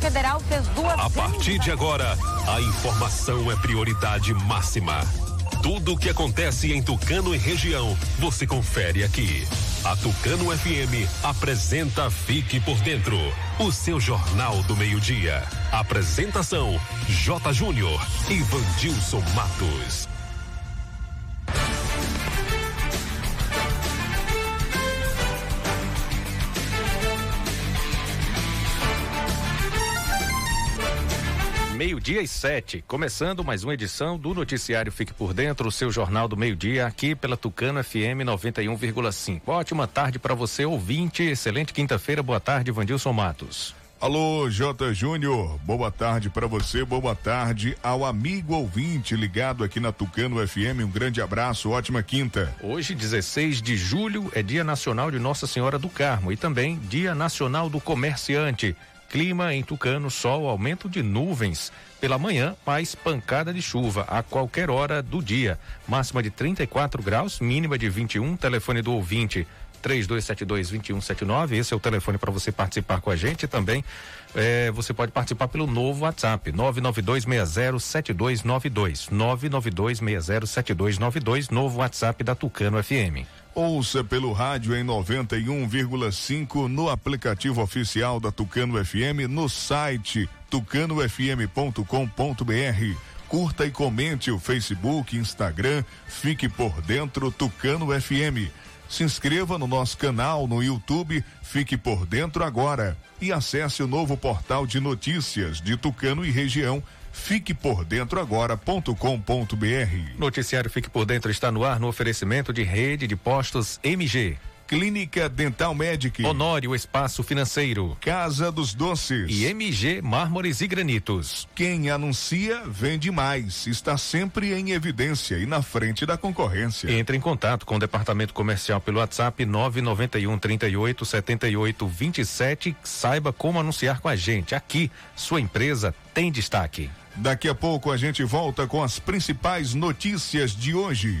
Federal fez duas... A partir de agora, a informação é prioridade máxima. Tudo o que acontece em Tucano e região, você confere aqui. A Tucano FM apresenta Fique por Dentro, o seu jornal do meio-dia. Apresentação, J. Júnior e Vandilson Matos. Meio-dia e 7, começando mais uma edição do Noticiário Fique por Dentro, o seu jornal do meio-dia, aqui pela Tucano FM 91,5. Ótima tarde para você, ouvinte. Excelente quinta-feira. Boa tarde, Vandilson Matos. Alô, J. Júnior. Boa tarde para você. Boa tarde ao amigo ouvinte ligado aqui na Tucano FM. Um grande abraço. Ótima quinta. Hoje, 16 de julho, é Dia Nacional de Nossa Senhora do Carmo e também Dia Nacional do Comerciante. Clima em Tucano, sol, aumento de nuvens pela manhã, mais pancada de chuva a qualquer hora do dia. Máxima de 34 graus, mínima de 21. Telefone do ouvinte 3272-2179. Esse é o telefone para você participar com a gente. Também você pode participar pelo novo WhatsApp 992607292. 992607292, novo WhatsApp da Tucano FM. Ouça pelo rádio em 91,5, no aplicativo oficial da Tucano FM, no site tucanofm.com.br. Curta e comente o Facebook, Instagram, Fique por Dentro Tucano FM. Se inscreva no nosso canal no YouTube, Fique por Dentro Agora. E acesse o novo portal de notícias de Tucano e região, Fique por Dentro agora.com.br. Noticiário Fique por Dentro está no ar no oferecimento de Rede de Postos MG, Clínica Dental Medic, Honório Espaço Financeiro, Casa dos Doces e IMG Mármores e Granitos. Quem anuncia, vende mais, está sempre em evidência e na frente da concorrência. Entre em contato com o Departamento Comercial pelo WhatsApp 991 38 78 27. Saiba como anunciar com a gente. Aqui, sua empresa tem destaque. Daqui a pouco a gente volta com as principais notícias de hoje.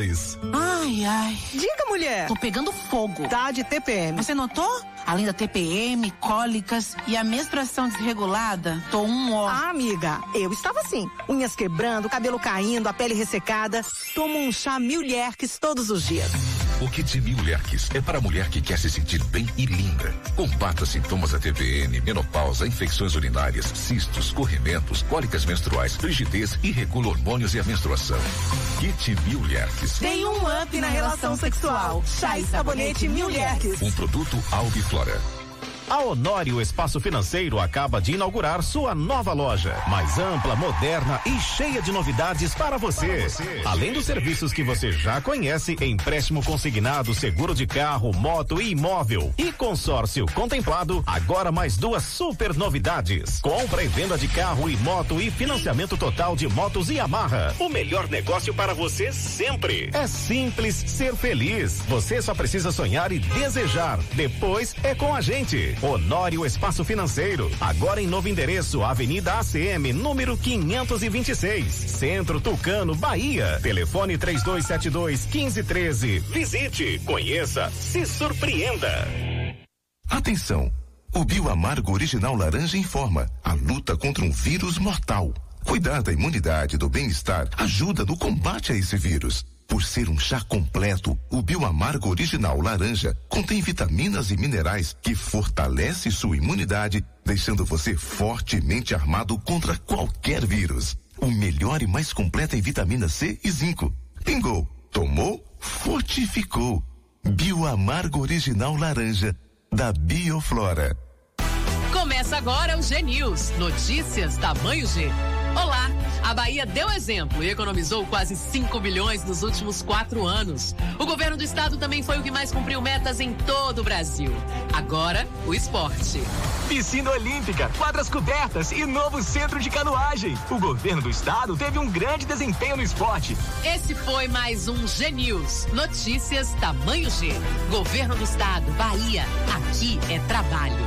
Ai, ai. Diga, mulher. Tô pegando fogo. Tá de TPM. Você notou? Além da TPM, cólicas e a menstruação desregulada, tô um ó. Ah, amiga, eu estava assim. Unhas quebrando, cabelo caindo, a pele ressecada. Tomo um chá Mil Lerkes todos os dias. O Kit Mil Lerkes é para a mulher que quer se sentir bem e linda. Combata sintomas da TPM, menopausa, infecções urinárias, cistos, corrimentos, cólicas menstruais, frigidez, irregula hormônios e a menstruação. Kit Mil Lerkes. Tem um up na relação sexual. Chá e sabonete Mil Lerkes. Um produto Albiflora. A Honório Espaço Financeiro acaba de inaugurar sua nova loja, mais ampla, moderna e cheia de novidades para você. Além dos serviços que você já conhece, empréstimo consignado, seguro de carro, moto e imóvel e consórcio contemplado, agora mais duas super novidades. Compra e venda de carro e moto e financiamento total de motos e Yamaha. O melhor negócio para você sempre. É simples ser feliz. Você só precisa sonhar e desejar. Depois é com a gente. Honório Espaço Financeiro, agora em novo endereço, Avenida ACM, número 526, Centro Tucano, Bahia. Telefone 3272-1513. Visite, conheça, se surpreenda. Atenção, o Bio Amargo Original Laranja informa a luta contra um vírus mortal. Cuidar da imunidade e do bem-estar ajuda no combate a esse vírus. Por ser um chá completo, o Bio Amargo Original Laranja contém vitaminas e minerais que fortalece sua imunidade, deixando você fortemente armado contra qualquer vírus. O melhor e mais completo em vitamina C e zinco. Pingou, tomou, fortificou. Bio Amargo Original Laranja, da Bioflora. Começa agora o G News, notícias tamanho G. Olá, a Bahia deu exemplo e economizou quase 5 bilhões nos últimos 4 anos. O governo do estado também foi o que mais cumpriu metas em todo o Brasil. Agora, o esporte. Piscina olímpica, quadras cobertas e novo centro de canoagem. O governo do estado teve um grande desempenho no esporte. Esse foi mais um G News, notícias tamanho G. Governo do estado, Bahia, aqui é trabalho.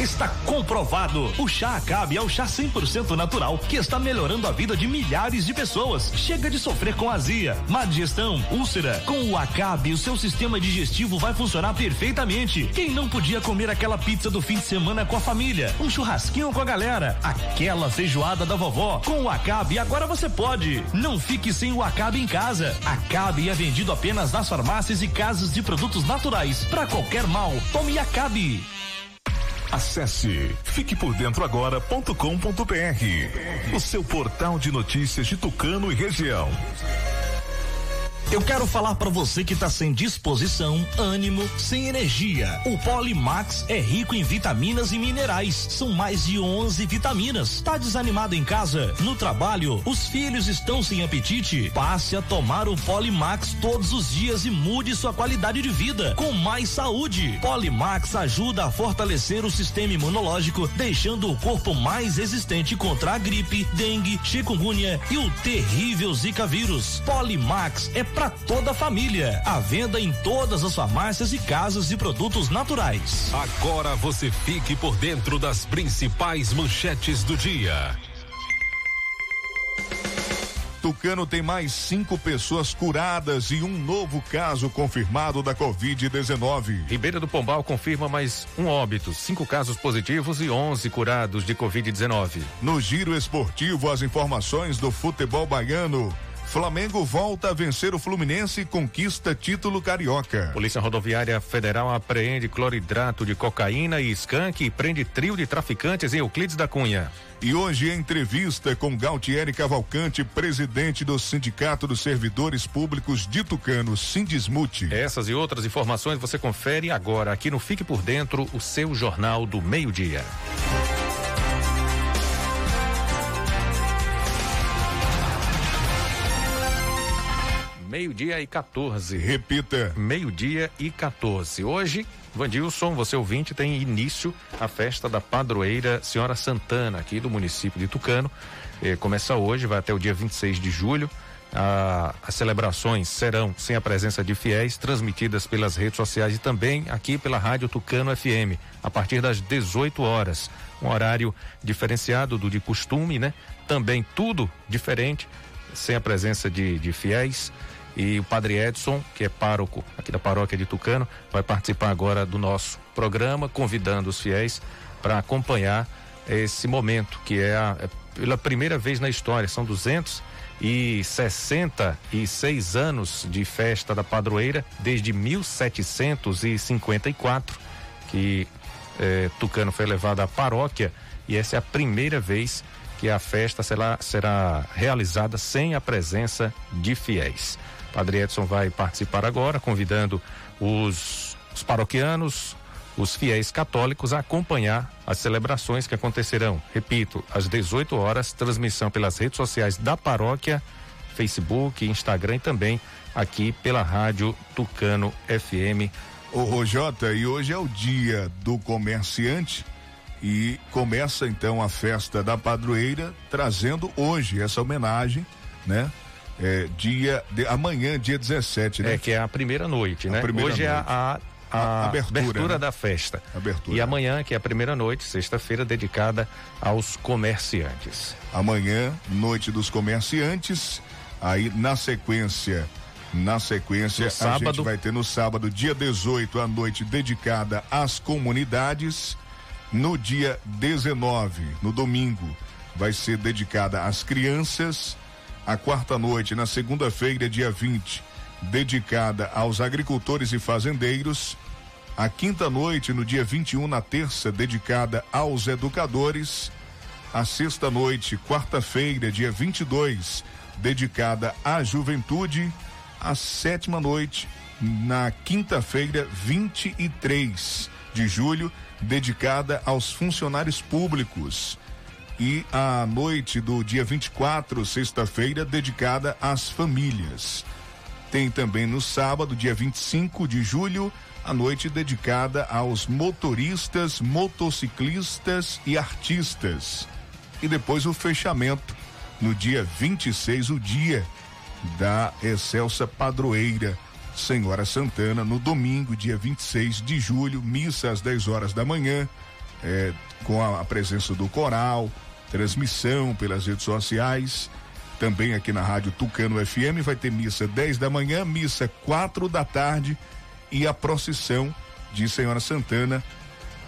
Está comprovado, o chá Acabe é o chá 100% natural que está melhorando a vida de milhares de pessoas. Chega de sofrer com azia, má digestão, úlcera. Com o Acabe, o seu sistema digestivo vai funcionar perfeitamente. Quem não podia comer aquela pizza do fim de semana com a família, um churrasquinho com a galera, aquela feijoada da vovó, com o Acabe agora você pode. Não fique sem o Acabe em casa. Acabe é vendido apenas nas farmácias e casas de produtos naturais. Para qualquer mal, tome Acabe. Acesse fiquepordentro agora.com.br, o seu portal de notícias de Tucano e região. Eu quero falar para você que está sem disposição, ânimo, sem energia. O Polymax é rico em vitaminas e minerais. São mais de 11 vitaminas. Tá desanimado em casa? No trabalho? Os filhos estão sem apetite? Passe a tomar o Polymax todos os dias e mude sua qualidade de vida com mais saúde. Polymax ajuda a fortalecer o sistema imunológico, deixando o corpo mais resistente contra a gripe, dengue, chikungunya e o terrível Zika vírus. Polymax é para toda a família. À venda em todas as farmácias e casas de produtos naturais. Agora você fique por dentro das principais manchetes do dia. Tucano tem mais 5 pessoas curadas e um novo caso confirmado da Covid-19. Ribeira do Pombal confirma mais um óbito, 5 casos positivos e 11 curados de Covid-19. No giro esportivo, as informações do futebol baiano. Flamengo volta a vencer o Fluminense e conquista título carioca. Polícia Rodoviária Federal apreende cloridrato de cocaína e skunk e prende trio de traficantes em Euclides da Cunha. E hoje, entrevista com Gautieri Cavalcante, presidente do Sindicato dos Servidores Públicos de Tucano, Sindesmut. Essas e outras informações você confere agora aqui no Fique por Dentro, o seu jornal do meio-dia. Meio-dia e 14. Repita. Meio-dia e 14. Hoje, Vandilson, você ouvinte, tem início a festa da padroeira Senhora Santana, aqui do município de Tucano. Começa hoje, vai até o dia 26 de julho. As celebrações serão sem a presença de fiéis, transmitidas pelas redes sociais e também aqui pela Rádio Tucano FM, a partir das 18 horas. Um horário diferenciado do de costume, né? Também tudo diferente, sem a presença de fiéis. E o padre Edson, que é pároco aqui da paróquia de Tucano, vai participar agora do nosso programa, convidando os fiéis para acompanhar esse momento, que é pela primeira vez na história, são 266 anos de festa da padroeira, desde 1754, que Tucano foi levado à paróquia, e essa é a primeira vez que a festa será realizada sem a presença de fiéis. Padre Edson vai participar agora, convidando os paroquianos, os fiéis católicos, a acompanhar as celebrações que acontecerão. Repito, às 18 horas, transmissão pelas redes sociais da paróquia, Facebook, Instagram e também aqui pela Rádio Tucano FM. Ô Jota, e hoje é o dia do comerciante. E começa então a festa da padroeira, trazendo hoje essa homenagem, né? Amanhã, dia 17, né? Que é a primeira noite, né? Hoje é a abertura da festa. E amanhã, que é a primeira noite, sexta-feira, dedicada aos comerciantes. Amanhã, noite dos comerciantes, aí na sequência, a gente vai ter no sábado, dia 18, a noite dedicada às comunidades. No dia 19, no domingo, vai ser dedicada às crianças. A quarta noite, na segunda-feira, dia 20, dedicada aos agricultores e fazendeiros. A quinta noite, no dia 21, na terça, dedicada aos educadores. A sexta noite, quarta-feira, dia 22, dedicada à juventude. a sétima noite na quinta-feira, 23 de julho, dedicada aos funcionários públicos. E a noite do dia 24, sexta-feira, dedicada às famílias. Tem também no sábado, dia 25 de julho, a noite dedicada aos motoristas, motociclistas e artistas. E depois o fechamento, no dia 26, o dia da excelsa padroeira Senhora Santana, no domingo, dia 26 de julho, missa às 10 horas da manhã, com a presença do coral, transmissão pelas redes sociais, também aqui na Rádio Tucano FM. Vai ter missa 10 da manhã, missa 4 da tarde e a procissão de Senhora Santana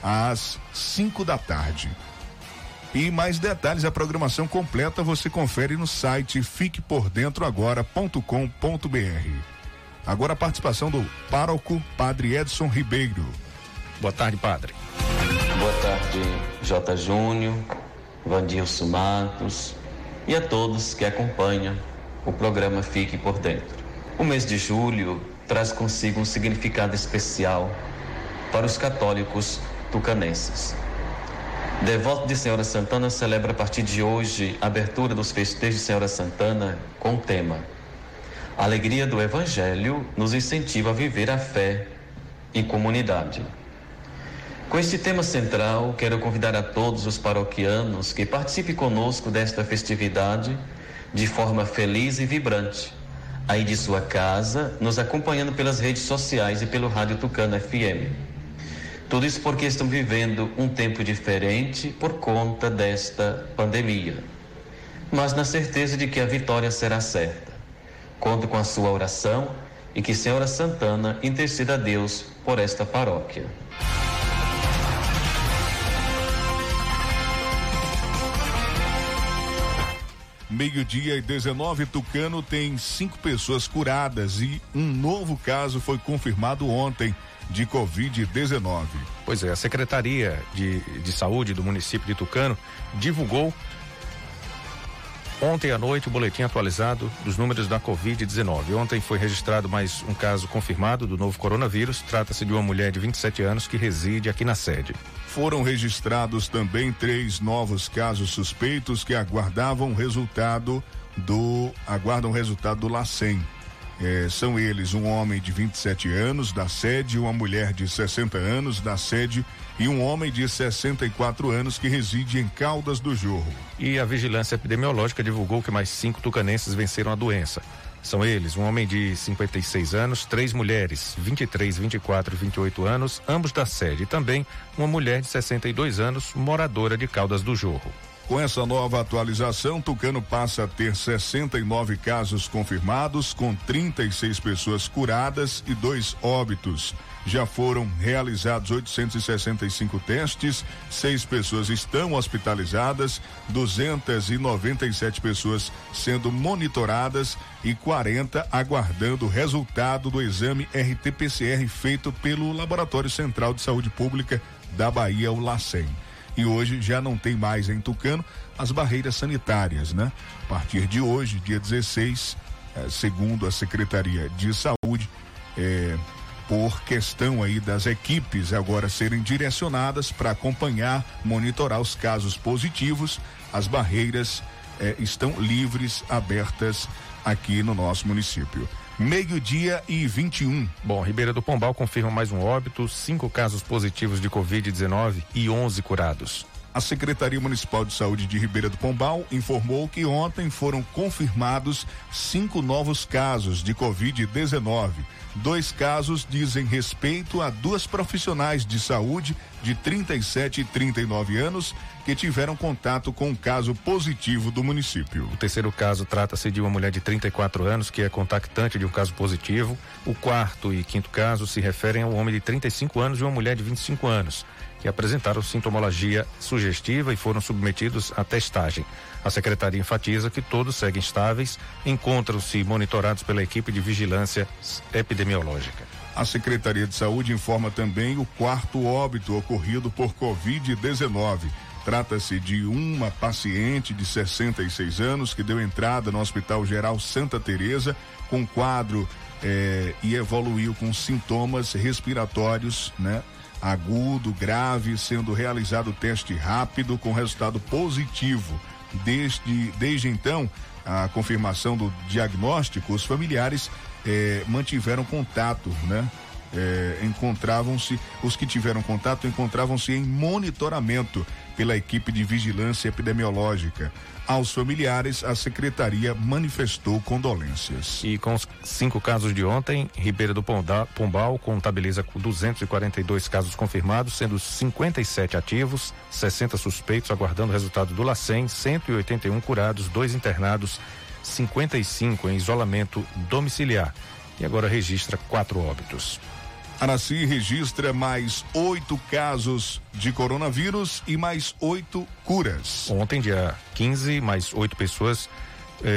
às 5 da tarde. E mais detalhes, a programação completa você confere no site fiquepordentroagora.com.br. Agora a participação do pároco Padre Edson Ribeiro. Boa tarde, padre. Boa tarde, J. Júnior, Vandilson Matos e a todos que acompanham o programa Fique por Dentro. O mês de julho traz consigo um significado especial para os católicos tucanenses. Devoto de Senhora Santana celebra a partir de hoje a abertura dos festejos de Senhora Santana com o tema: a alegria do Evangelho nos incentiva a viver a fé em comunidade. Com este tema central, quero convidar a todos os paroquianos que participem conosco desta festividade de forma feliz e vibrante, aí de sua casa, nos acompanhando pelas redes sociais e pelo Rádio Tucano FM. Tudo isso porque estão vivendo um tempo diferente por conta desta pandemia, mas na certeza de que a vitória será certa. Conto com a sua oração e que Senhora Santana interceda a Deus por esta paróquia. Meio-dia e 19, Tucano tem 5 pessoas curadas e um novo caso foi confirmado ontem de Covid-19. Pois é, a Secretaria de Saúde do município de Tucano divulgou ontem à noite o boletim atualizado dos números da Covid-19. Ontem foi registrado mais um caso confirmado do novo coronavírus. Trata-se de uma mulher de 27 anos que reside aqui na sede. Foram registrados também 3 novos casos suspeitos que aguardam resultado do LACEN. São eles um homem de 27 anos da sede, uma mulher de 60 anos da sede e um homem de 64 anos que reside em Caldas do Jorro. E a Vigilância Epidemiológica divulgou que mais 5 tucanenses venceram a doença. São eles um homem de 56 anos, 3 mulheres, 23, 24 e 28 anos, ambos da sede, e também uma mulher de 62 anos, moradora de Caldas do Jorro. Com essa nova atualização, Tucano passa a ter 69 casos confirmados, com 36 pessoas curadas e 2 óbitos. Já foram realizados 865 testes, 6 pessoas estão hospitalizadas, 297 pessoas sendo monitoradas e 40 aguardando o resultado do exame RT-PCR feito pelo Laboratório Central de Saúde Pública da Bahia, o LACEN. E hoje já não tem mais em Tucano as barreiras sanitárias, né? A partir de hoje, dia 16, segundo a Secretaria de Saúde, por questão aí das equipes agora serem direcionadas para acompanhar, monitorar os casos positivos, as barreiras estão livres, abertas aqui no nosso município. 12:21. Bom, Ribeira do Pombal confirma mais um óbito, 5 casos positivos de Covid-19 e 11 curados. A Secretaria Municipal de Saúde de Ribeira do Pombal informou que ontem foram confirmados 5 novos casos de Covid-19. 2 casos dizem respeito a 2 profissionais de saúde de 37 e 39 anos que tiveram contato com um caso positivo do município. O terceiro caso trata-se de uma mulher de 34 anos que é contactante de um caso positivo. O quarto e quinto caso se referem a um homem de 35 anos e uma mulher de 25 anos. Que apresentaram sintomologia sugestiva e foram submetidos à testagem. A secretaria enfatiza que todos seguem estáveis, encontram-se monitorados pela equipe de vigilância epidemiológica. A Secretaria de Saúde informa também o 4º óbito ocorrido por Covid-19. Trata-se de uma paciente de 66 anos que deu entrada no Hospital Geral Santa Teresa com quadro e evoluiu com sintomas respiratórios, né? Agudo, grave, sendo realizado teste rápido com resultado positivo. Desde então, a confirmação do diagnóstico, os familiares mantiveram contato, né? Os que tiveram contato encontravam-se em monitoramento pela equipe de vigilância epidemiológica. Aos familiares, a secretaria manifestou condolências. E com os 5 casos de ontem, Ribeira do Pombal contabiliza 242 casos confirmados, sendo 57 ativos, 60 suspeitos aguardando o resultado do LACEN, 181 curados, 2 internados, 55 em isolamento domiciliar. E agora registra 4 óbitos. Araci registra mais 8 casos de coronavírus e mais 8 curas. Ontem, dia 15, mais 8 pessoas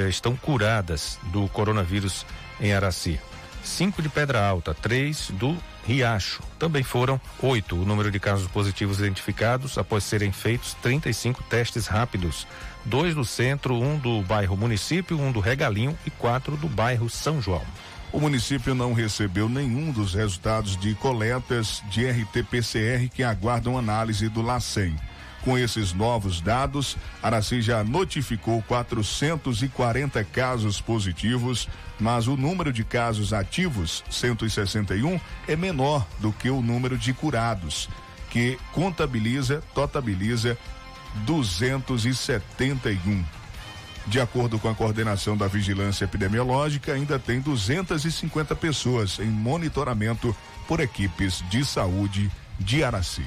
estão curadas do coronavírus em Araci. 5 de Pedra Alta, 3 do Riacho. Também foram 8 o número de casos positivos identificados após serem feitos 35 testes rápidos. 2 do centro, 1 do bairro Município, 1 do Regalinho e 4 do bairro São João. O município não recebeu nenhum dos resultados de coletas de RT-PCR que aguardam análise do LACEN. Com esses novos dados, Araci já notificou 440 casos positivos, mas o número de casos ativos, 161, é menor do que o número de curados, que totabiliza 271. De acordo com a coordenação da vigilância epidemiológica, ainda tem 250 pessoas em monitoramento por equipes de saúde de Araci.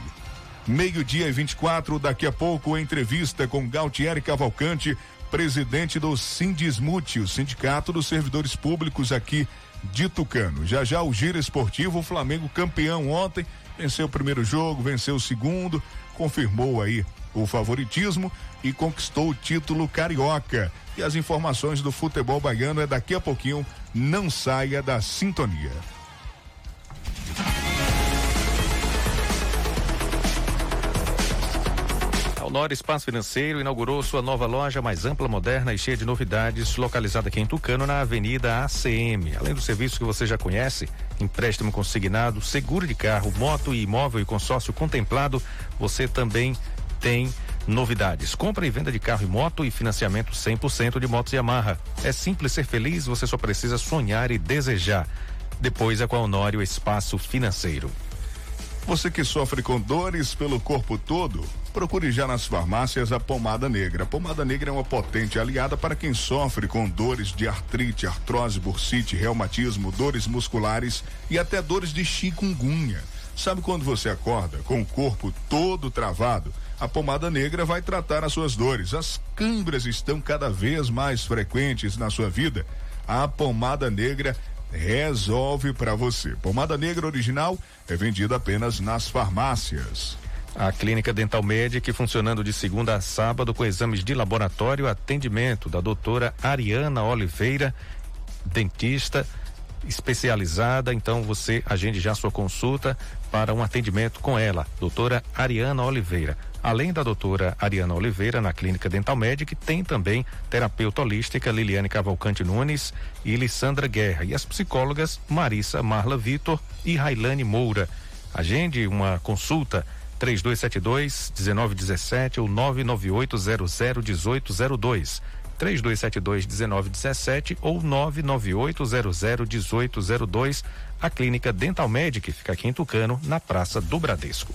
12:24, daqui a pouco, entrevista com Gautieri Cavalcante, presidente do Sindesmut, o Sindicato dos Servidores Públicos aqui de Tucano. Já já o giro esportivo, o Flamengo campeão ontem, venceu o primeiro jogo, venceu o segundo, confirmou aí o favoritismo e conquistou o título carioca. E as informações do futebol baiano é daqui a pouquinho. Não saia da sintonia. A Honório Espaço Financeiro inaugurou sua nova loja mais ampla, moderna e cheia de novidades, localizada aqui em Tucano, na Avenida ACM. Além do serviço que você já conhece, empréstimo consignado, seguro de carro, moto e imóvel e consórcio contemplado, você também tem novidades. Compra e venda de carro e moto e financiamento 100% de motos Yamaha. É simples ser feliz, você só precisa sonhar e desejar. Depois é com a Honório Espaço Financeiro. Você que sofre com dores pelo corpo todo, procure já nas farmácias a Pomada Negra. A Pomada Negra é uma potente aliada para quem sofre com dores de artrite, artrose, bursite, reumatismo, dores musculares e até dores de chikungunya. Sabe quando você acorda com o corpo todo travado? A Pomada Negra vai tratar as suas dores. As câimbras estão cada vez mais frequentes na sua vida. A Pomada Negra resolve para você. Pomada Negra original é vendida apenas nas farmácias. A Clínica Dental Medic, funcionando de segunda a sábado com exames de laboratório, atendimento da doutora Ariana Oliveira, dentista especializada. Então você agende já sua consulta para um atendimento com ela, doutora Ariana Oliveira. Além da doutora Ariana Oliveira, na Clínica Dental Medic tem também terapeuta holística Liliane Cavalcante Nunes e Lissandra Guerra, e as psicólogas Marissa Marla Vitor e Railane Moura. Agende uma consulta 3272-1917 ou 99800-1802. 3272-1917 ou 99800-1802. A Clínica Dental Medic fica aqui em Tucano, na Praça do Bradesco.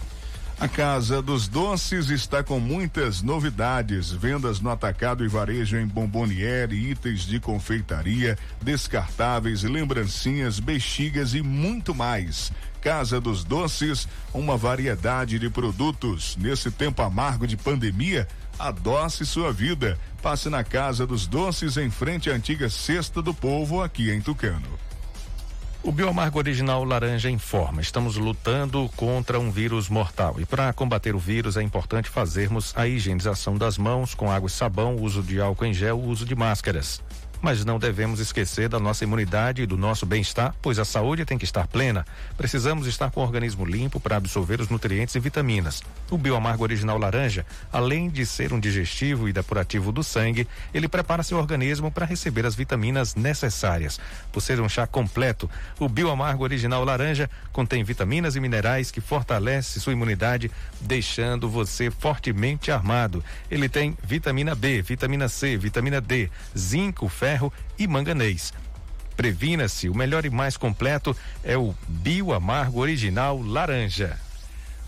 A Casa dos Doces está com muitas novidades. Vendas no atacado e varejo em bomboniere, itens de confeitaria, descartáveis, lembrancinhas, bexigas e muito mais. Casa dos Doces, uma variedade de produtos. Nesse tempo amargo de pandemia, adoce sua vida. Passe na Casa dos Doces, em frente à antiga Cesta do Povo, aqui em Tucano. O Bio Amargo Original Laranja informa: estamos lutando contra um vírus mortal, e para combater o vírus é importante fazermos a higienização das mãos com água e sabão, uso de álcool em gel, uso de máscaras. mas não devemos esquecer da nossa imunidade e do nosso bem-estar, pois a saúde tem que estar plena. Precisamos estar com o organismo limpo para absorver os nutrientes e vitaminas. O Bio Amargo Original Laranja, além de ser um digestivo e depurativo do sangue, ele prepara seu organismo para receber as vitaminas necessárias. Por ser um chá completo, o Bio Amargo Original Laranja contém vitaminas e minerais que fortalece sua imunidade, deixando você fortemente armado. Ele tem vitamina B, vitamina C, vitamina D, zinco, ferro e manganês. Previna-se, o melhor e mais completo é o Bio Amargo Original Laranja.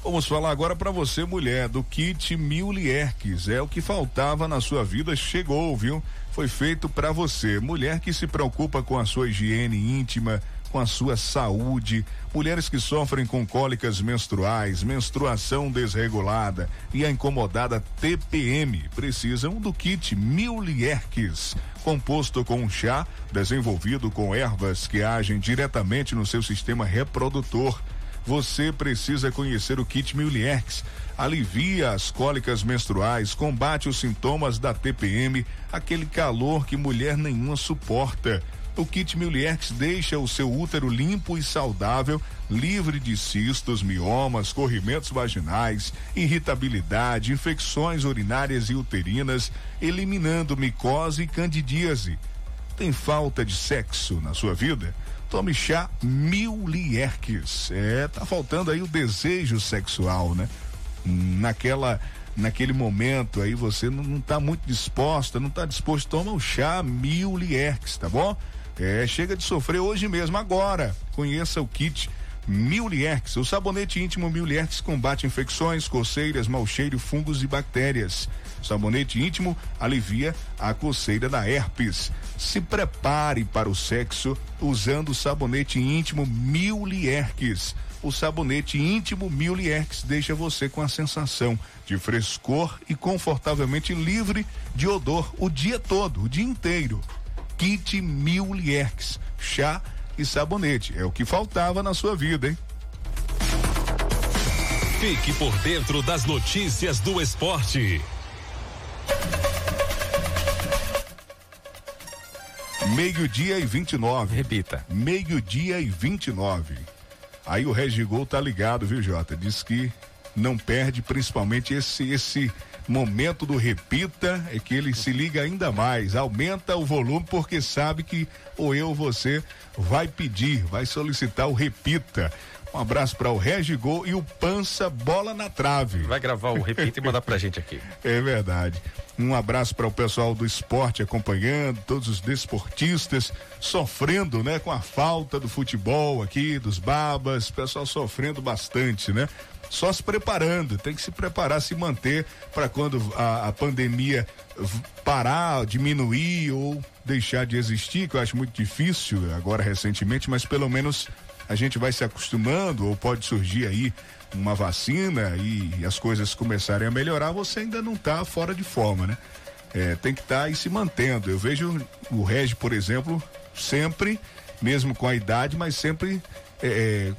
Vamos falar agora para você, mulher, do Kit Mil Lerkes. É o que faltava na sua vida, chegou, viu? Foi feito para você. Mulher que se preocupa com a sua higiene íntima, com a sua saúde, mulheres que sofrem com cólicas menstruais, menstruação desregulada e a incomodada TPM, precisam do kit Mil Lerkes, composto com um chá desenvolvido com ervas que agem diretamente no seu sistema reprodutor. Você precisa conhecer o kit Mil Lerkes. Alivia as cólicas menstruais, combate os sintomas da TPM, aquele calor que mulher nenhuma suporta. O kit Mil Lerkes deixa o seu útero limpo e saudável, livre de cistos, miomas, corrimentos vaginais, irritabilidade, infecções urinárias e uterinas, eliminando micose e candidíase. Tem falta de sexo na sua vida? Tome chá Mil Lerkes. É, tá faltando aí o desejo sexual, né? Naquele momento aí você não tá muito disposta, não tá disposto, toma o chá Mil Lerkes, tá bom? É, chega de sofrer hoje mesmo, agora. Conheça o kit Mil Lerkes. O sabonete íntimo Mil Lerkes combate infecções, coceiras, mau cheiro, fungos e bactérias. O sabonete íntimo alivia a coceira da herpes. Se prepare para o sexo usando o sabonete íntimo Mil Lerkes. O sabonete íntimo Mil Lerkes deixa você com a sensação de frescor e confortavelmente livre de odor o dia todo, o dia inteiro. Kit Mil Lerkes, chá e sabonete. É o que faltava na sua vida, hein? Fique por dentro das notícias do esporte. Meio-dia e 29. Repita. Meio-dia e 29. Aí o Regigol tá ligado, viu, Jota? Diz que não perde, principalmente esse momento do repita, é que ele se liga ainda mais, aumenta o volume porque sabe que ou eu ou você vai pedir, vai solicitar o repita. Um abraço para o Regigol e o Pança Bola na Trave. Vai gravar o repita e mandar pra gente aqui. É verdade. Um abraço para o pessoal do esporte acompanhando, todos os desportistas sofrendo, né, com a falta do futebol aqui, dos babas, pessoal sofrendo bastante, né? Só se preparando, tem que se preparar, se manter para quando a pandemia parar, diminuir ou deixar de existir, que eu acho muito difícil agora recentemente, mas pelo menos a gente vai se acostumando ou pode surgir aí uma vacina e as coisas começarem a melhorar, você ainda não está fora de forma, né? É, tem que estar aí se mantendo. Eu vejo o Regi, por exemplo, sempre, mesmo com a idade, mas sempre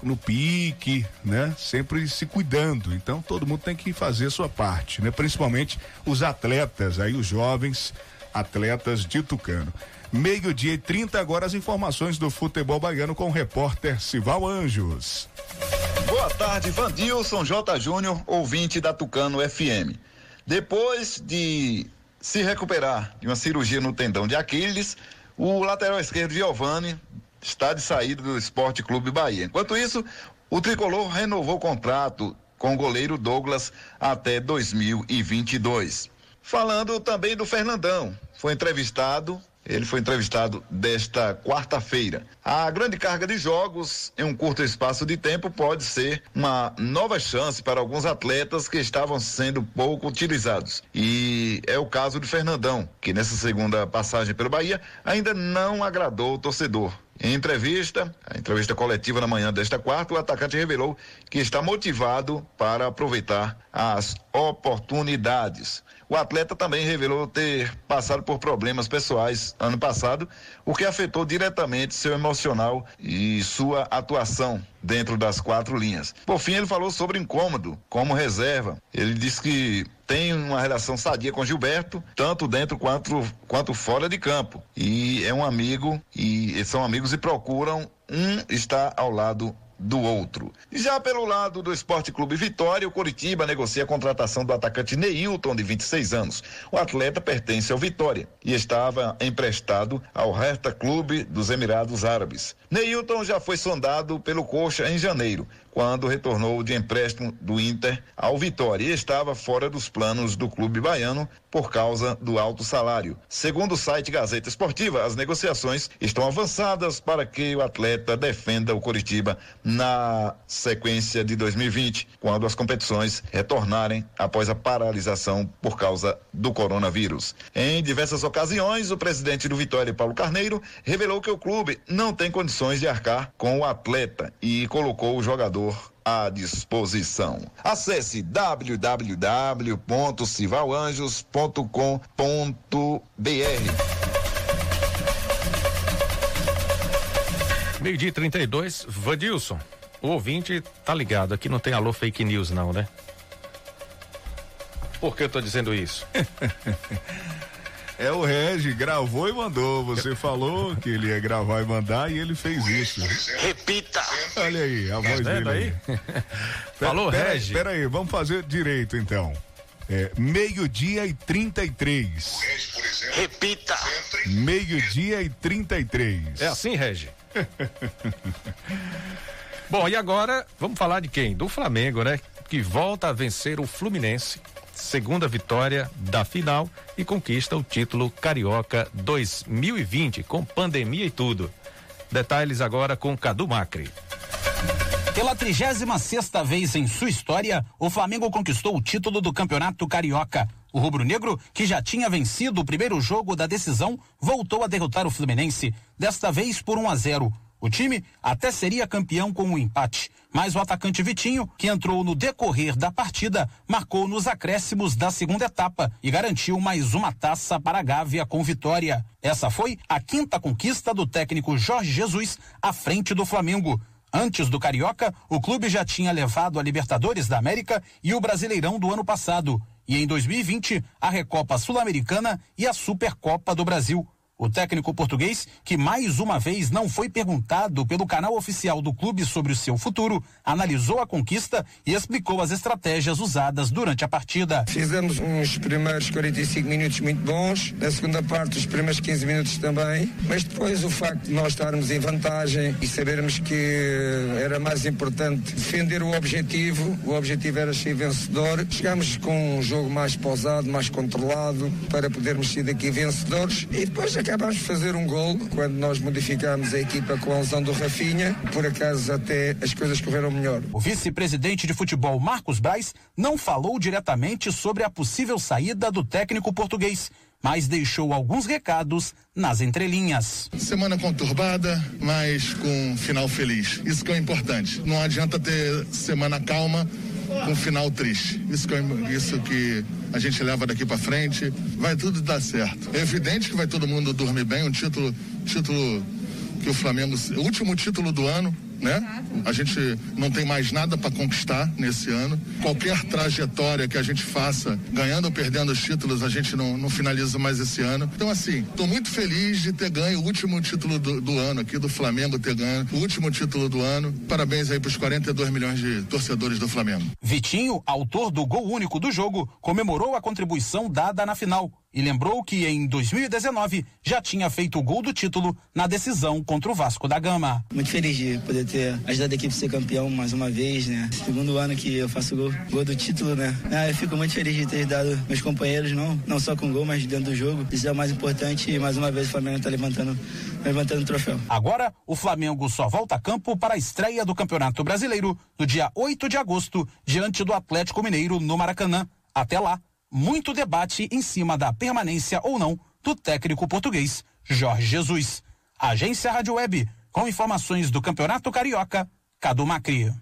no pique, né? Sempre se cuidando. Então todo mundo tem que fazer a sua parte, né? Principalmente os atletas, aí os jovens atletas de Tucano. 12:30 agora as informações do futebol baiano com o repórter Sival Anjos. Boa tarde, Vandilson, J. Júnior, ouvinte da Tucano FM. Depois de se recuperar de uma cirurgia no tendão de Aquiles, o lateral esquerdo Giovani está de saída do Esporte Clube Bahia. Enquanto isso, o tricolor renovou o contrato com o goleiro Douglas até 2022. Falando também do Fernandão, ele foi entrevistado desta quarta-feira. A grande carga de jogos em um curto espaço de tempo pode ser uma nova chance para alguns atletas que estavam sendo pouco utilizados. E é o caso de Fernandão, que nessa segunda passagem pelo Bahia ainda não agradou o torcedor. Em a entrevista coletiva na manhã desta quarta, o atacante revelou que está motivado para aproveitar as oportunidades. O atleta também revelou ter passado por problemas pessoais ano passado, o que afetou diretamente seu emocional e sua atuação. dentro das 4 linhas. Por fim, ele falou sobre incômodo como reserva. Ele disse que tem uma relação sadia com Gilberto, tanto dentro quanto fora de campo. E é um amigo, e eles são amigos e procuram um estar ao lado do outro. Já pelo lado do Esporte Clube Vitória, o Curitiba negocia a contratação do atacante Neilton, de 26 anos. O atleta pertence ao Vitória e estava emprestado ao Hertha Clube dos Emirados Árabes. Neilton já foi sondado pelo Coxa em janeiro, quando retornou de empréstimo do Inter ao Vitória e estava fora dos planos do clube baiano por causa do alto salário. Segundo o site Gazeta Esportiva, as negociações estão avançadas para que o atleta defenda o Curitiba na sequência de 2020, quando as competições retornarem após a paralisação por causa do coronavírus. Em diversas ocasiões, o presidente do Vitória, Paulo Carneiro, revelou que o clube não tem condições de arcar com o atleta e colocou o jogador à disposição. Acesse www.civalanjos.com.br. Meio-dia e 32, Vandilson, o ouvinte tá ligado, aqui não tem alô fake news não, né? Por que eu tô dizendo isso? É o Regi, gravou e mandou, você falou que ele ia gravar e mandar e ele fez isso. Repita! Olha aí, a voz dele aí. Falou, Regi. Pera aí, vamos fazer direito então. É, 12:33. O Regi, por exemplo. Repita! 12:33. É assim, Regi? Bom, e agora vamos falar de quem? Do Flamengo, né? Que volta a vencer o Fluminense, segunda vitória da final e conquista o título Carioca 2020, com pandemia e tudo. Detalhes agora com Cadu Macri. Pela 36ª vez em sua história, o Flamengo conquistou o título do Campeonato Carioca. O rubro-negro, que já tinha vencido o primeiro jogo da decisão, voltou a derrotar o Fluminense, desta vez por 1-0. O time até seria campeão com um empate, mas o atacante Vitinho, que entrou no decorrer da partida, marcou nos acréscimos da segunda etapa e garantiu mais uma taça para a Gávea com vitória. Essa foi a 5ª conquista do técnico Jorge Jesus à frente do Flamengo. Antes do Carioca, o clube já tinha levado a Libertadores da América e o Brasileirão do ano passado. E em 2020, a Recopa Sul-Americana e a Supercopa do Brasil. O técnico português, que mais uma vez não foi perguntado pelo canal oficial do clube sobre o seu futuro, analisou a conquista e explicou as estratégias usadas durante a partida. Fizemos uns primeiros 45 minutos muito bons, na segunda parte os primeiros 15 minutos também, mas depois o facto de nós estarmos em vantagem e sabermos que era mais importante defender o objetivo era ser vencedor. Chegámos com um jogo mais pausado, mais controlado, para podermos sair daqui vencedores e depois acabámos de fazer um gol quando nós modificámos a equipa com a lesão do Rafinha. Por acaso até as coisas correram melhor. O vice-presidente de futebol, Marcos Braz, não falou diretamente sobre a possível saída do técnico português, mas deixou alguns recados nas entrelinhas. Semana conturbada, mas com um final feliz. Isso que é importante. Não adianta ter semana calma com um final triste. Isso que a gente leva daqui para frente. Vai tudo dar certo. É evidente que vai todo mundo dormir bem. Um título que o Flamengo... O último título do ano, né? A gente não tem mais nada para conquistar nesse ano. Qualquer trajetória que a gente faça, ganhando ou perdendo os títulos, a gente não finaliza mais esse ano. Então, assim, estou muito feliz de ter ganho o último título do ano aqui, do Flamengo ter ganho o último título do ano. Parabéns aí para os 42 milhões de torcedores do Flamengo. Vitinho, autor do gol único do jogo, comemorou a contribuição dada na final e lembrou que em 2019 já tinha feito o gol do título na decisão contra o Vasco da Gama. Muito feliz de poder ter ajudado a equipe a ser campeão mais uma vez, né? Segundo ano que eu faço gol do título, né? Eu fico muito feliz de ter ajudado meus companheiros, não só com gol, mas dentro do jogo. Isso é o mais importante e mais uma vez o Flamengo está levantando o troféu. Agora, o Flamengo só volta a campo para a estreia do Campeonato Brasileiro no dia 8 de agosto, diante do Atlético Mineiro no Maracanã. Até lá, muito debate em cima da permanência ou não do técnico português Jorge Jesus. Agência Rádio Web, com informações do Campeonato Carioca, Cadu Macri.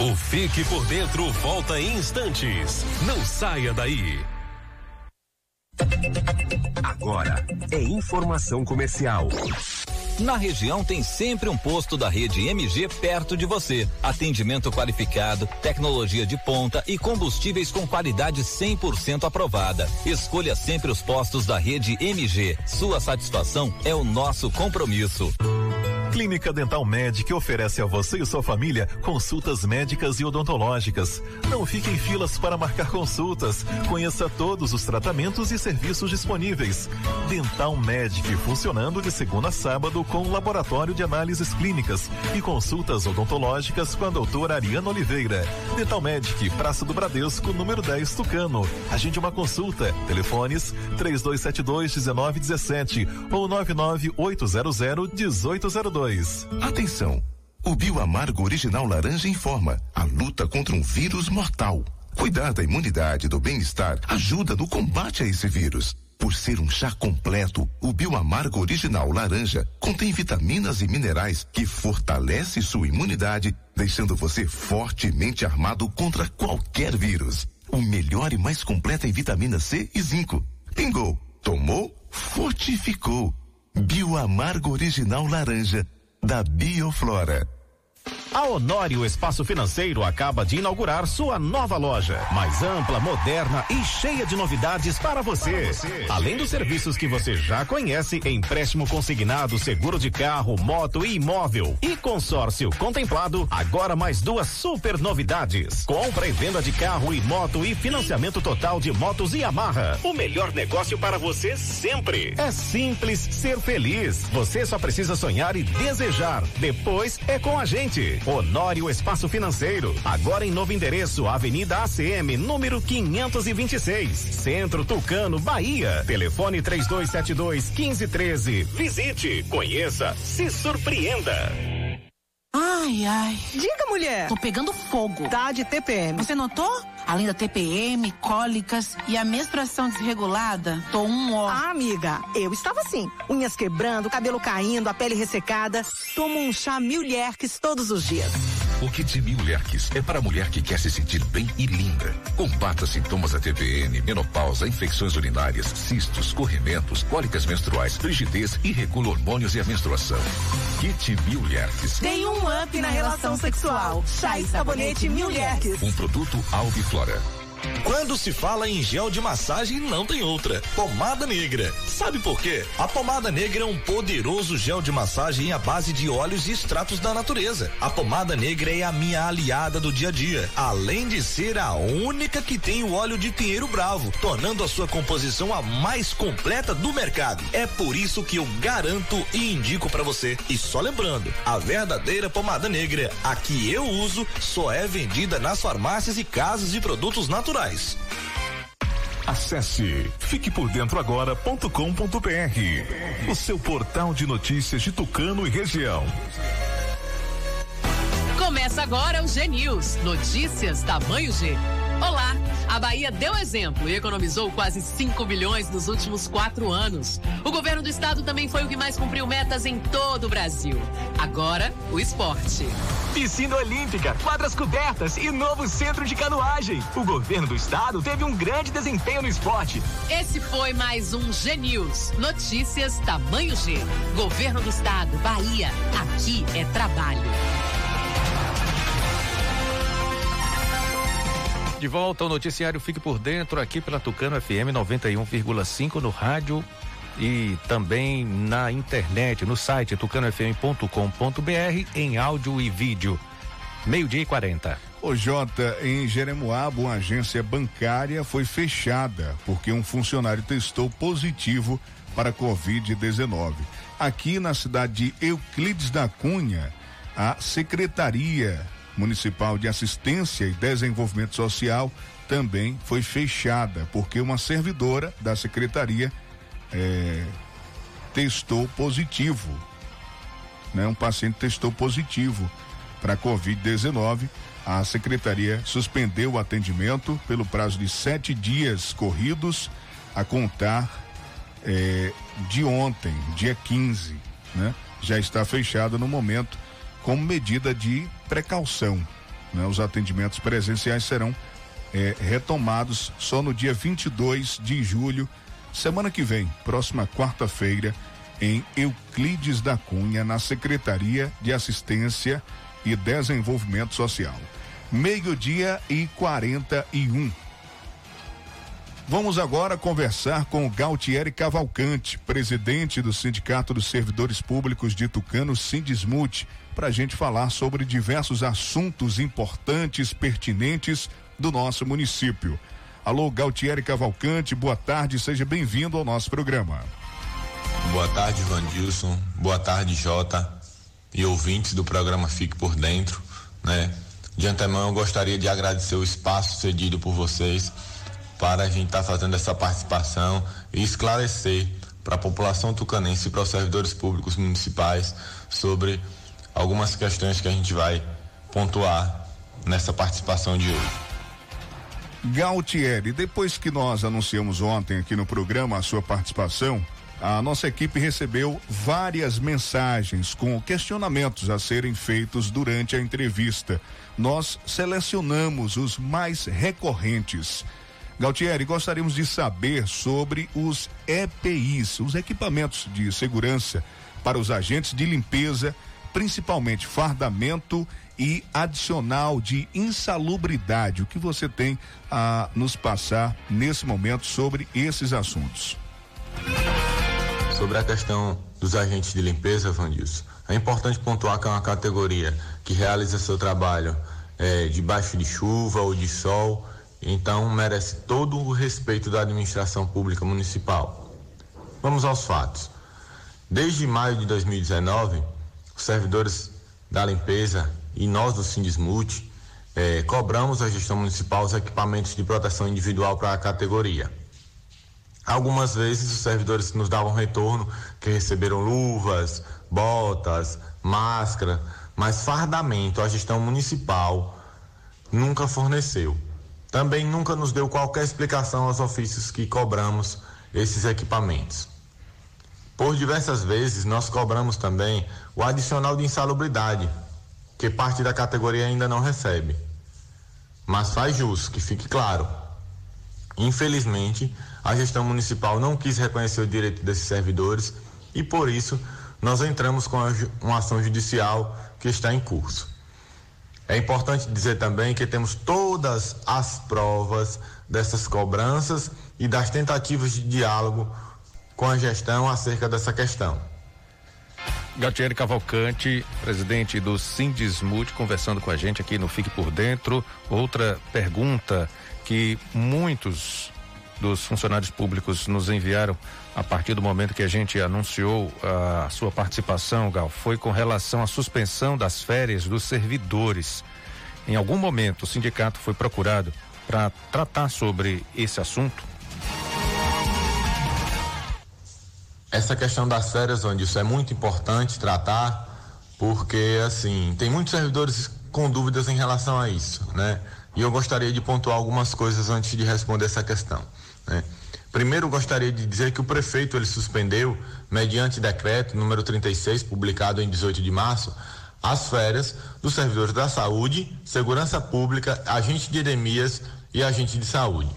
O Fique por Dentro volta em instantes. Não saia daí. Agora é informação comercial. Na região tem sempre um posto da rede MG perto de você. Atendimento qualificado, tecnologia de ponta e combustíveis com qualidade 100% aprovada. Escolha sempre os postos da rede MG. Sua satisfação é o nosso compromisso. Clínica Dental Medic oferece a você e sua família consultas médicas e odontológicas. Não fique em filas para marcar consultas. Conheça todos os tratamentos e serviços disponíveis. Dental Medic, funcionando de segunda a sábado com laboratório de análises clínicas e consultas odontológicas com a doutora Ariana Oliveira. Dental Medic, Praça do Bradesco, número 10, Tucano. Agende uma consulta. Telefones 3272-1917 ou 99800-1802. Atenção! O Bio Amargo Original Laranja informa a luta contra um vírus mortal. Cuidar da imunidade e do bem-estar ajuda no combate a esse vírus. Por ser um chá completo, o Bio Amargo Original Laranja contém vitaminas e minerais que fortalece sua imunidade, deixando você fortemente armado contra qualquer vírus. O melhor e mais completo em vitamina C e zinco. Pingou, tomou, fortificou. Bio Amargo Original Laranja, da Bioflora. A Honório Espaço Financeiro acaba de inaugurar sua nova loja, mais ampla, moderna e cheia de novidades para você. Além dos serviços que você já conhece, empréstimo consignado, seguro de carro, moto e imóvel e consórcio contemplado, agora mais duas super novidades. Compra e venda de carro e moto e financiamento total de motos Yamaha. O melhor negócio para você sempre. É simples ser feliz. Você só precisa sonhar e desejar. Depois é com a gente. Honório Espaço Financeiro, agora em novo endereço, Avenida ACM, número 526, Centro Tucano, Bahia. Telefone 3272-1513. Visite, conheça, se surpreenda. Ai, ai. Diga, mulher. Tô pegando fogo. Tá de TPM. Você notou? Além da TPM, cólicas e a menstruação desregulada, tô um ó. Ah, amiga, eu estava assim. Unhas quebrando, cabelo caindo, a pele ressecada. Tomo um chá Mil Lerkes todos os dias. O Kit Mil Lerkes é para a mulher que quer se sentir bem e linda. Combata sintomas da TPM, menopausa, infecções urinárias, cistos, corrimentos, cólicas menstruais, frigidez, irregula hormônios e a menstruação. Kit Mil Lerkes. Tem um up na relação sexual. Chá e sabonete Mil Lerkes. Um produto Albiflora. Quando se fala em gel de massagem, não tem outra. Pomada Negra. Sabe por quê? A Pomada Negra é um poderoso gel de massagem à base de óleos e extratos da natureza. A Pomada Negra é a minha aliada do dia a dia, além de ser a única que tem o óleo de pinheiro bravo, tornando a sua composição a mais completa do mercado. É por isso que eu garanto e indico pra você. E só lembrando, a verdadeira Pomada Negra, a que eu uso, só é vendida nas farmácias e casas de produtos naturais. Acesse fiquepordentroagora.com.br, o seu portal de notícias de Tucano e região. Começa agora o G News, notícias tamanho G. Olá, a Bahia deu exemplo e economizou quase 5 bilhões nos últimos 4 anos. O governo do estado também foi o que mais cumpriu metas em todo o Brasil. Agora, o esporte. Piscina olímpica, quadras cobertas e novo centro de canoagem. O governo do estado teve um grande desempenho no esporte. Esse foi mais um G News, notícias tamanho G. Governo do estado, Bahia, aqui é trabalho. De volta ao noticiário Fique por Dentro, aqui pela Tucano FM 91,5, no rádio e também na internet, no site tucanofm.com.br, em áudio e vídeo. 12:40. Ô Jota, em Jeremoabo, uma agência bancária foi fechada porque um funcionário testou positivo para Covid-19. Aqui na cidade de Euclides da Cunha, a Secretaria Municipal de Assistência e Desenvolvimento Social também foi fechada, porque uma servidora da secretaria testou positivo, né? Um paciente testou positivo para Covid-19. A secretaria suspendeu o atendimento pelo prazo de 7 dias corridos a contar de ontem, dia 15, né? Já está fechada no momento, como medida de precaução, né? Os atendimentos presenciais serão retomados só no dia 22 de julho, semana que vem, próxima quarta-feira, em Euclides da Cunha, na Secretaria de Assistência e Desenvolvimento Social. 12:41. Vamos agora conversar com o Gautieri Cavalcante, presidente do Sindicato dos Servidores Públicos de Tucano, Sindesmut, para a gente falar sobre diversos assuntos importantes, pertinentes do nosso município. Alô, Gautieri Cavalcante, boa tarde, seja bem-vindo ao nosso programa. Boa tarde, Vandilson, boa tarde, Jota, e ouvintes do programa Fique Por Dentro, né? De antemão, eu gostaria de agradecer o espaço cedido por vocês para a gente estar fazendo essa participação e esclarecer para a população tucanense e para os servidores públicos municipais sobre algumas questões que a gente vai pontuar nessa participação de hoje. Gautieri, depois que nós anunciamos ontem aqui no programa a sua participação, a nossa equipe recebeu várias mensagens com questionamentos a serem feitos durante a entrevista. Nós selecionamos os mais recorrentes. Gautieri, gostaríamos de saber sobre os EPIs, os equipamentos de segurança para os agentes de limpeza, principalmente fardamento e adicional de insalubridade. O que você tem a nos passar nesse momento sobre esses assuntos? Sobre a questão dos agentes de limpeza, Vandilson, é importante pontuar que é uma categoria que realiza seu trabalho debaixo de chuva ou de sol. Então, merece todo o respeito da administração pública municipal. Vamos aos fatos. Desde maio de 2019, os servidores da limpeza e nós do Sindesmut cobramos à gestão municipal os equipamentos de proteção individual para a categoria. Algumas vezes os servidores que nos davam retorno, que receberam luvas, botas, máscara, mas fardamento a gestão municipal nunca forneceu. Também nunca nos deu qualquer explicação aos ofícios que cobramos esses equipamentos. Por diversas vezes, nós cobramos também o adicional de insalubridade, que parte da categoria ainda não recebe. Mas faz jus, que fique claro. Infelizmente, a gestão municipal não quis reconhecer o direito desses servidores e, por isso, nós entramos com uma ação judicial que está em curso. É importante dizer também que temos todas as provas dessas cobranças e das tentativas de diálogo com a gestão acerca dessa questão. Gautieri Cavalcante, presidente do Sindesmut, conversando com a gente aqui no Fique Por Dentro. Outra pergunta que muitos dos funcionários públicos nos enviaram a partir do momento que a gente anunciou a sua participação, Gal, foi com relação à suspensão das férias dos servidores. Em algum momento o sindicato foi procurado para tratar sobre esse assunto? Essa questão das férias, onde isso é muito importante tratar, porque assim, tem muitos servidores com dúvidas em relação a isso, né? E eu gostaria de pontuar algumas coisas antes de responder essa questão, né? Primeiro, gostaria de dizer que o prefeito ele suspendeu, mediante decreto número 36, publicado em 18 de março, as férias dos servidores da saúde, segurança pública, agente de endemias e agente de saúde.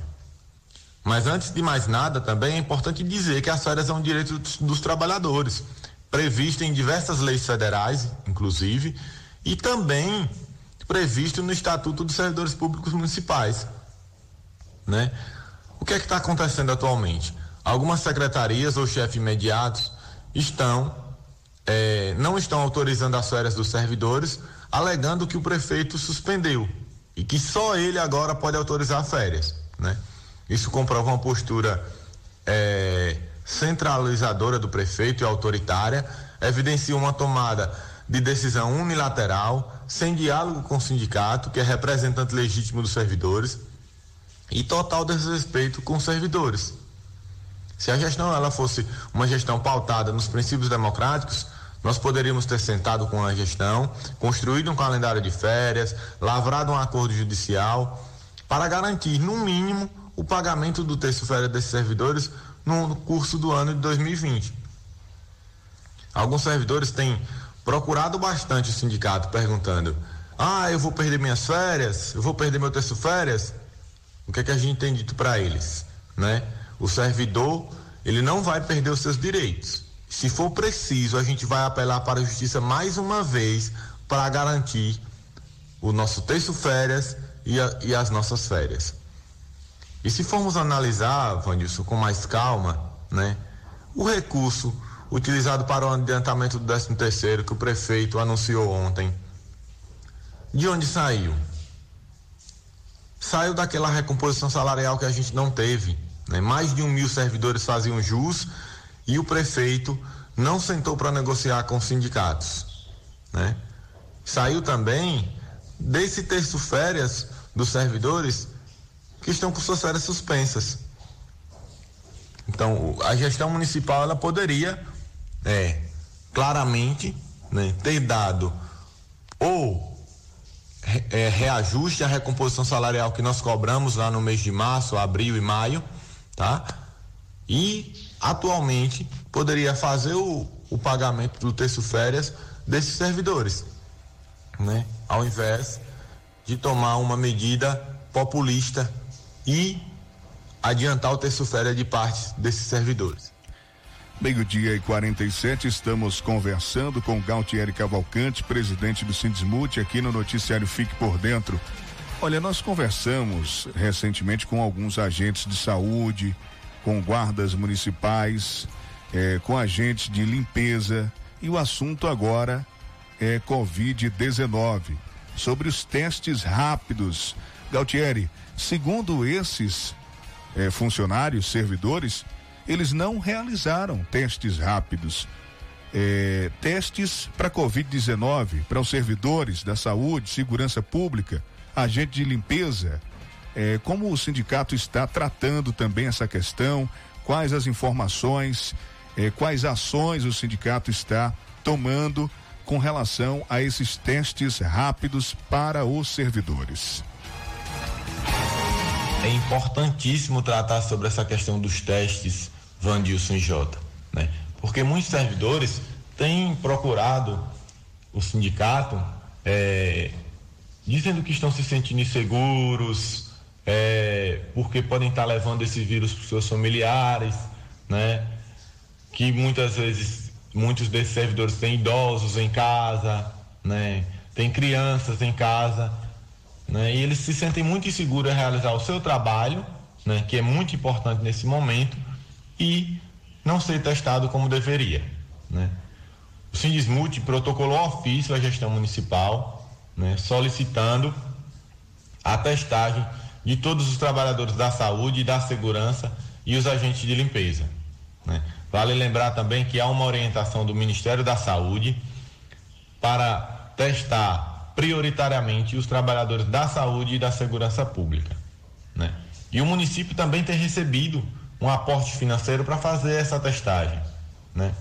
Mas antes de mais nada, também é importante dizer que as férias é um direito dos trabalhadores, previsto em diversas leis federais, inclusive, e também previsto no Estatuto dos Servidores Públicos Municipais, né? O que é que está acontecendo atualmente? Algumas secretarias ou chefes imediatos não estão autorizando as férias dos servidores, alegando que o prefeito suspendeu e que só ele agora pode autorizar férias, né? Isso comprova uma postura centralizadora do prefeito e autoritária, evidencia uma tomada de decisão unilateral, sem diálogo com o sindicato, que é representante legítimo dos servidores, e total desrespeito com os servidores. Se a gestão ela fosse uma gestão pautada nos princípios democráticos, nós poderíamos ter sentado com a gestão, construído um calendário de férias, lavrado um acordo judicial, para garantir, no mínimo, o pagamento do terço férias desses servidores no curso do ano de 2020. Alguns servidores têm procurado bastante o sindicato, perguntando, eu vou perder minhas férias, eu vou perder meu terço férias. O que é que a gente tem dito para eles, né? O servidor, ele não vai perder os seus direitos, Se for preciso, a gente vai apelar para a justiça mais uma vez para garantir o nosso terço-férias e as nossas férias. E se formos analisar, Vandilson, com mais calma, né, o recurso utilizado para o adiantamento do 13º que o prefeito anunciou ontem, de onde saiu? Saiu daquela recomposição salarial que a gente não teve, né? Mais de 1.000 servidores faziam jus e o prefeito não sentou para negociar com os sindicatos, né? Saiu também desse terço férias dos servidores que estão com suas férias suspensas. Então, a gestão municipal, ela poderia claramente, né, ter dado ou reajuste à recomposição salarial que nós cobramos lá no mês de março, abril e maio, tá? E atualmente poderia fazer o pagamento do terço férias desses servidores, né? Ao invés de tomar uma medida populista e adiantar o terço-feira de parte desses servidores. Meio-dia e 47, estamos conversando com Gautieri Cavalcante, presidente do Sindesmut, aqui no noticiário Fique Por Dentro. Olha, nós conversamos recentemente com alguns agentes de saúde, com guardas municipais, com agentes de limpeza, e o assunto agora é Covid-19, sobre os testes rápidos. Gautieri, segundo esses funcionários, servidores, eles não realizaram testes rápidos. Testes para Covid-19, para os servidores da saúde, segurança pública, agente de limpeza. Como o sindicato está tratando também essa questão? Quais as informações, quais ações o sindicato está tomando com relação a esses testes rápidos para os servidores? É importantíssimo tratar sobre essa questão dos testes, Vandilson e Jota, né? Porque muitos servidores têm procurado o sindicato dizendo que estão se sentindo inseguros, porque podem estar levando esse vírus para os seus familiares, né? Que muitas vezes, muitos desses servidores têm idosos em casa, né? Tem crianças em casa, né? E eles se sentem muito inseguros a realizar o seu trabalho, né, que é muito importante nesse momento, e não ser testado como deveria, né? O Sindesmut protocolou ofício à gestão municipal, né, solicitando a testagem de todos os trabalhadores da saúde e da segurança e os agentes de limpeza, né? Vale lembrar também que há uma orientação do Ministério da Saúde para testar prioritariamente os trabalhadores da saúde e da segurança pública, né? E o município também tem recebido um aporte financeiro para fazer essa testagem, né?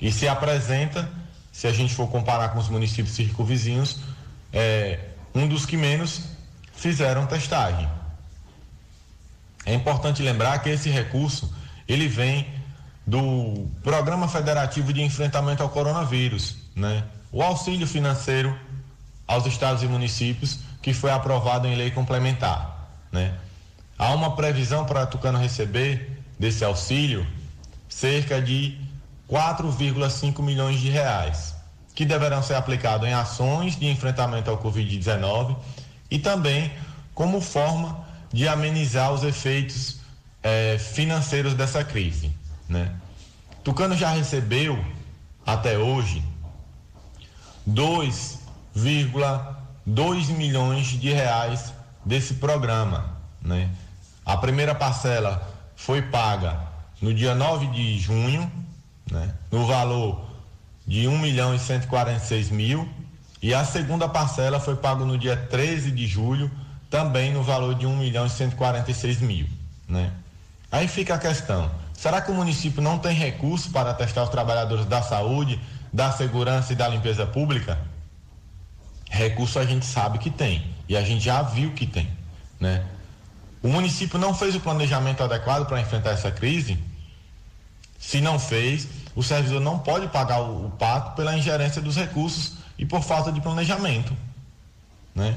E se apresenta, se a gente for comparar com os municípios circunvizinhos, um dos que menos fizeram testagem. É importante lembrar que esse recurso, ele vem do Programa Federativo de Enfrentamento ao Coronavírus, né? O auxílio financeiro aos estados e municípios, que foi aprovado em lei complementar, né? Há uma previsão para Tucano receber desse auxílio cerca de 4,5 milhões de reais, que deverão ser aplicados em ações de enfrentamento ao Covid-19 e também como forma de amenizar os efeitos financeiros dessa crise, né? Tucano já recebeu, até hoje, 2,2 milhões de reais desse programa, né? A primeira parcela foi paga no dia 9 de junho, né, no valor de 1.146.000, e a segunda parcela foi paga no dia 13 de julho, também no valor de 1.146.000, né? Aí fica a questão: será que o município não tem recurso para testar os trabalhadores da saúde, da segurança e da limpeza pública? Recurso a gente sabe que tem, e a gente já viu que tem, né? O município não fez o planejamento adequado para enfrentar essa crise. Se não fez, o servidor não pode pagar o pato pela ingerência dos recursos e por falta de planejamento, né?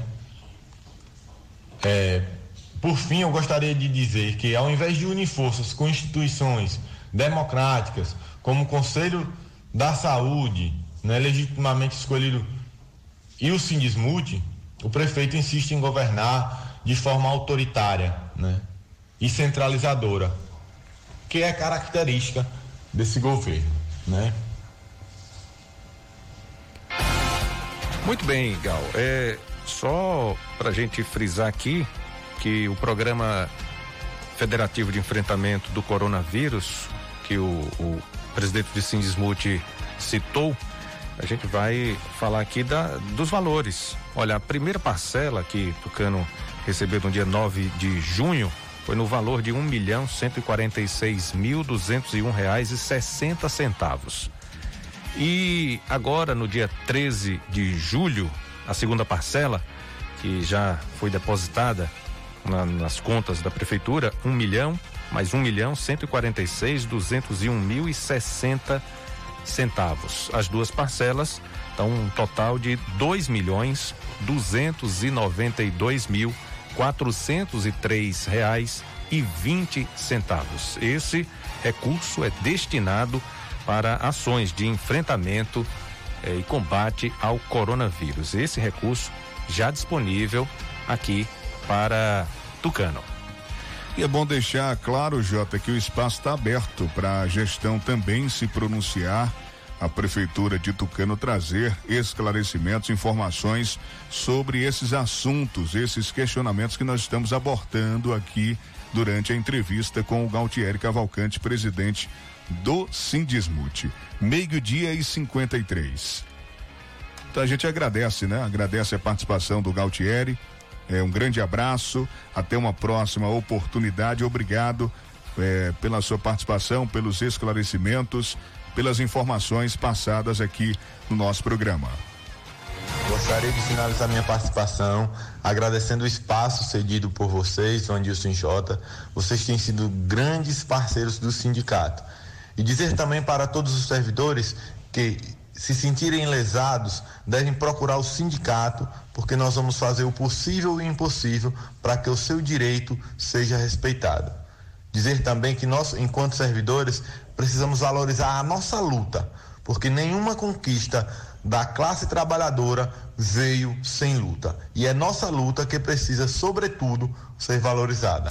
Por fim, eu gostaria de dizer que, ao invés de unir forças com instituições democráticas, como o Conselho da Saúde, né, legitimamente escolhido, e o Sindesmut, o prefeito insiste em governar de forma autoritária, né, e centralizadora, que é característica desse governo, né? Muito bem, Gal. É, só para a gente frisar aqui que o Programa Federativo de Enfrentamento do Coronavírus, que o presidente de Sindesmut citou, a gente vai falar aqui dos valores. Olha, a primeira parcela que Tucano recebeu no dia 9 de junho foi no valor de R$1.146.201,60. E agora, no dia 13 de julho, a segunda parcela, que já foi depositada nas contas da prefeitura, R$1.146.201,60. As duas parcelas estão um total de R$2.292.403,20. Esse recurso é destinado para ações de enfrentamento e combate ao coronavírus. Esse recurso já disponível aqui para Tucano. E é bom deixar claro, Jota, que o espaço está aberto para a gestão também se pronunciar, a Prefeitura de Tucano trazer esclarecimentos, informações sobre esses assuntos, esses questionamentos que nós estamos abordando aqui durante a entrevista com o Gautieri Cavalcante, presidente do Sindesmut. 12:53. Então a gente agradece, né? Agradece a participação do Gautieri. É, um grande abraço, até uma próxima oportunidade. Obrigado pela sua participação, pelos esclarecimentos, pelas informações passadas aqui no nosso programa. Gostaria de sinalizar minha participação, agradecendo o espaço cedido por vocês, Vandilson e Jota. Vocês têm sido grandes parceiros do sindicato. E dizer também para todos os servidores que, se sentirem lesados, devem procurar o sindicato, porque nós vamos fazer o possível e o impossível para que o seu direito seja respeitado. Dizer também que nós, enquanto servidores, precisamos valorizar a nossa luta, porque nenhuma conquista da classe trabalhadora veio sem luta. E é nossa luta que precisa, sobretudo, ser valorizada.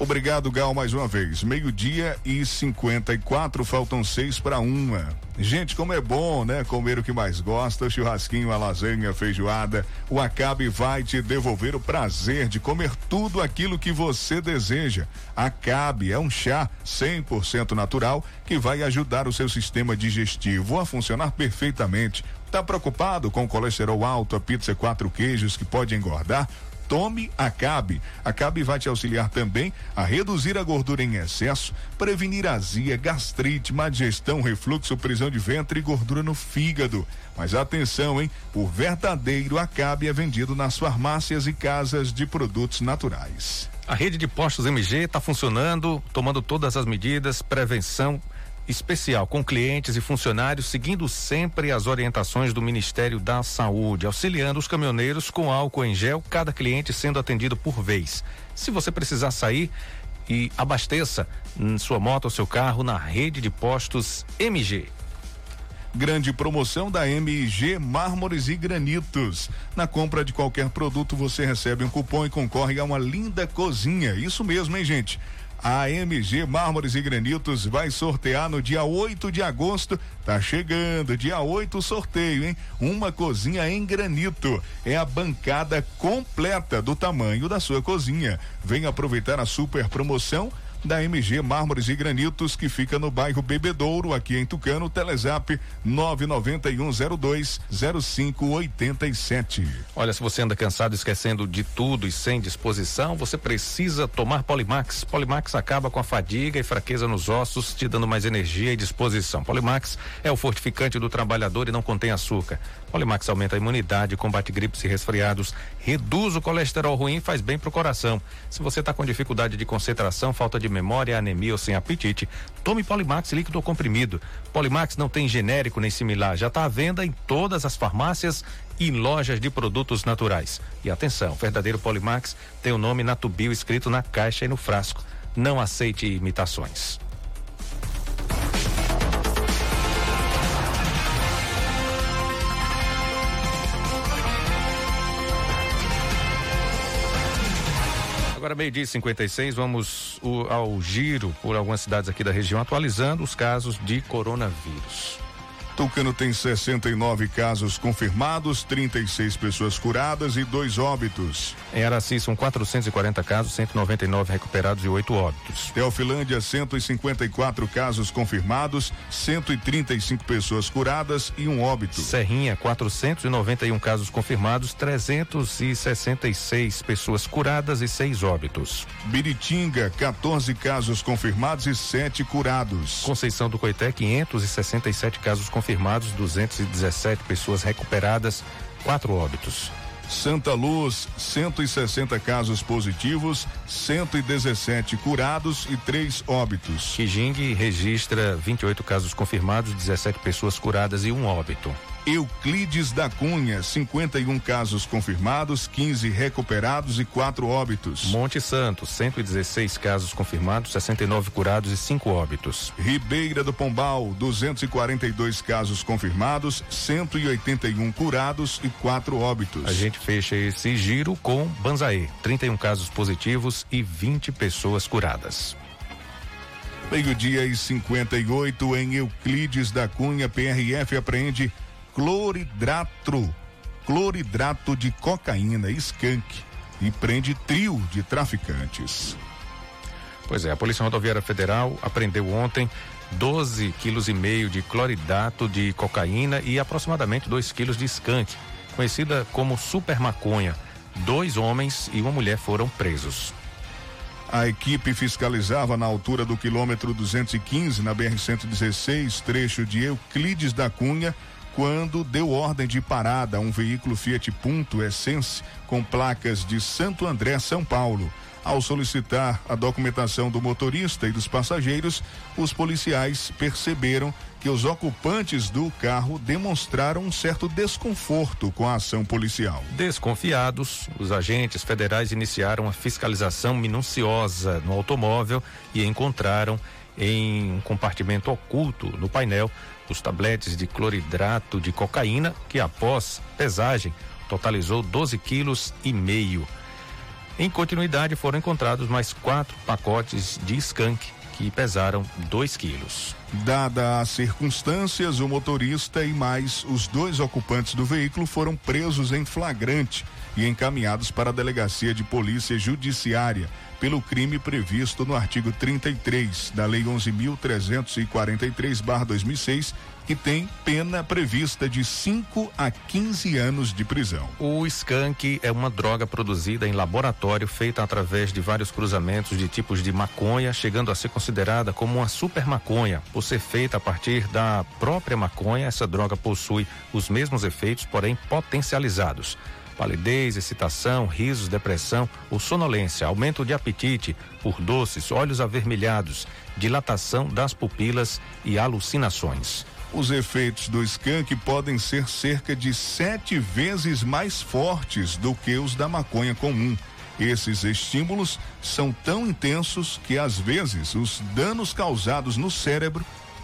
Obrigado, Gal, mais uma vez. 12:54, faltam 1:56. Gente, como é bom, né? Comer o que mais gosta, o churrasquinho, a lasanha, a feijoada. O Acabe vai te devolver o prazer de comer tudo aquilo que você deseja. Acabe é um chá 100% natural que vai ajudar o seu sistema digestivo a funcionar perfeitamente. Tá preocupado com colesterol alto, a pizza 4 queijos que pode engordar? Tome Acabe. Acabe vai te auxiliar também a reduzir a gordura em excesso, prevenir azia, gastrite, má digestão, refluxo, prisão de ventre e gordura no fígado. Mas atenção, hein? O verdadeiro Acabe é vendido nas farmácias e casas de produtos naturais. A rede de postos MG está funcionando, tomando todas as medidas, prevenção especial com clientes e funcionários, seguindo sempre as orientações do Ministério da Saúde, auxiliando os caminhoneiros com álcool em gel, cada cliente sendo atendido por vez. Se você precisar sair, e abasteça sua moto ou seu carro na rede de postos MG. Grande promoção da IMG Mármores e Granitos. Na compra de qualquer produto, você recebe um cupom e concorre a uma linda cozinha. Isso mesmo, hein, gente? A MG Mármores e Granitos vai sortear no dia 8 de agosto. Tá chegando, dia 8 o sorteio, hein? Uma cozinha em granito. É a bancada completa do tamanho da sua cozinha. Venha aproveitar a super promoção da MG Mármores e Granitos, que fica no bairro Bebedouro, aqui em Tucano. Telezap 991020587. Olha, se você anda cansado, esquecendo de tudo e sem disposição, você precisa tomar Polymax. Polymax acaba com a fadiga e fraqueza nos ossos, te dando mais energia e disposição. Polymax é o fortificante do trabalhador e não contém açúcar. Polymax aumenta a imunidade, combate gripes e resfriados, reduz o colesterol ruim e faz bem pro coração. Se você tá com dificuldade de concentração, falta de memória, anemia ou sem apetite, tome Polymax líquido ou comprimido. Polymax não tem genérico nem similar, já está à venda em todas as farmácias e em lojas de produtos naturais. E atenção, o verdadeiro Polymax tem o nome Natubio escrito na caixa e no frasco. Não aceite imitações. Agora, meio-dia e 56, vamos ao giro por algumas cidades aqui da região, atualizando os casos de coronavírus. Tucano tem 69 casos confirmados, 36 pessoas curadas e 2 óbitos. Em Araci são 440 casos, 199 recuperados e 8 óbitos. Teofilândia, 154 casos confirmados, 135 pessoas curadas e 1 óbito. Serrinha, 491 casos confirmados, 366 pessoas curadas e 6 óbitos. Biritinga, 14 casos confirmados e 7 curados. Conceição do Coité, 567 casos confirmados, 217 pessoas recuperadas, 4 óbitos. Santa Luz, 160 casos positivos, 117 curados e 3 óbitos. Quijingue registra 28 casos confirmados, 17 pessoas curadas e 1 óbito. Euclides da Cunha, 51 casos confirmados, 15 recuperados e 4 óbitos. Monte Santo, 116 casos confirmados, 69 curados e 5 óbitos. Ribeira do Pombal, 242 casos confirmados, 181 curados e 4 óbitos. A gente fecha esse giro com Banzaê, 31 casos positivos e 20 pessoas curadas. Meio-dia e 58 em Euclides da Cunha, PRF apreende cloridrato de cocaína, skunk, e prende trio de traficantes. Pois é, a Polícia Rodoviária Federal apreendeu ontem 12,5 kg de cloridrato de cocaína e aproximadamente 2 kg de skunk, conhecida como super maconha. 2 homens e uma mulher foram presos. A equipe fiscalizava na altura do quilômetro 215, na BR-116, trecho de Euclides da Cunha, quando deu ordem de parada a um veículo Fiat Punto Essence com placas de Santo André, São Paulo. Ao solicitar a documentação do motorista e dos passageiros, os policiais perceberam que os ocupantes do carro demonstraram um certo desconforto com a ação policial. Desconfiados, os agentes federais iniciaram a fiscalização minuciosa no automóvel e encontraram em um compartimento oculto no painel os tabletes de cloridrato de cocaína, que após pesagem totalizou 12,5 kg. Em continuidade, foram encontrados mais 4 pacotes de skunk, que pesaram 2 kg. Dadas as circunstâncias, o motorista e mais os 2 ocupantes do veículo foram presos em flagrante e encaminhados para a Delegacia de Polícia Judiciária pelo crime previsto no artigo 33 da Lei 11.343/2006, que tem pena prevista de 5 a 15 anos de prisão. O skunk é uma droga produzida em laboratório, feita através de vários cruzamentos de tipos de maconha, chegando a ser considerada como uma super maconha. Por ser feita a partir da própria maconha, essa droga possui os mesmos efeitos, porém potencializados. Palidez, excitação, risos, depressão ou sonolência, aumento de apetite por doces, olhos avermelhados, dilatação das pupilas e alucinações. Os efeitos do skunk podem ser cerca de 7 vezes mais fortes do que os da maconha comum. Esses estímulos são tão intensos que, às vezes, os danos causados no cérebro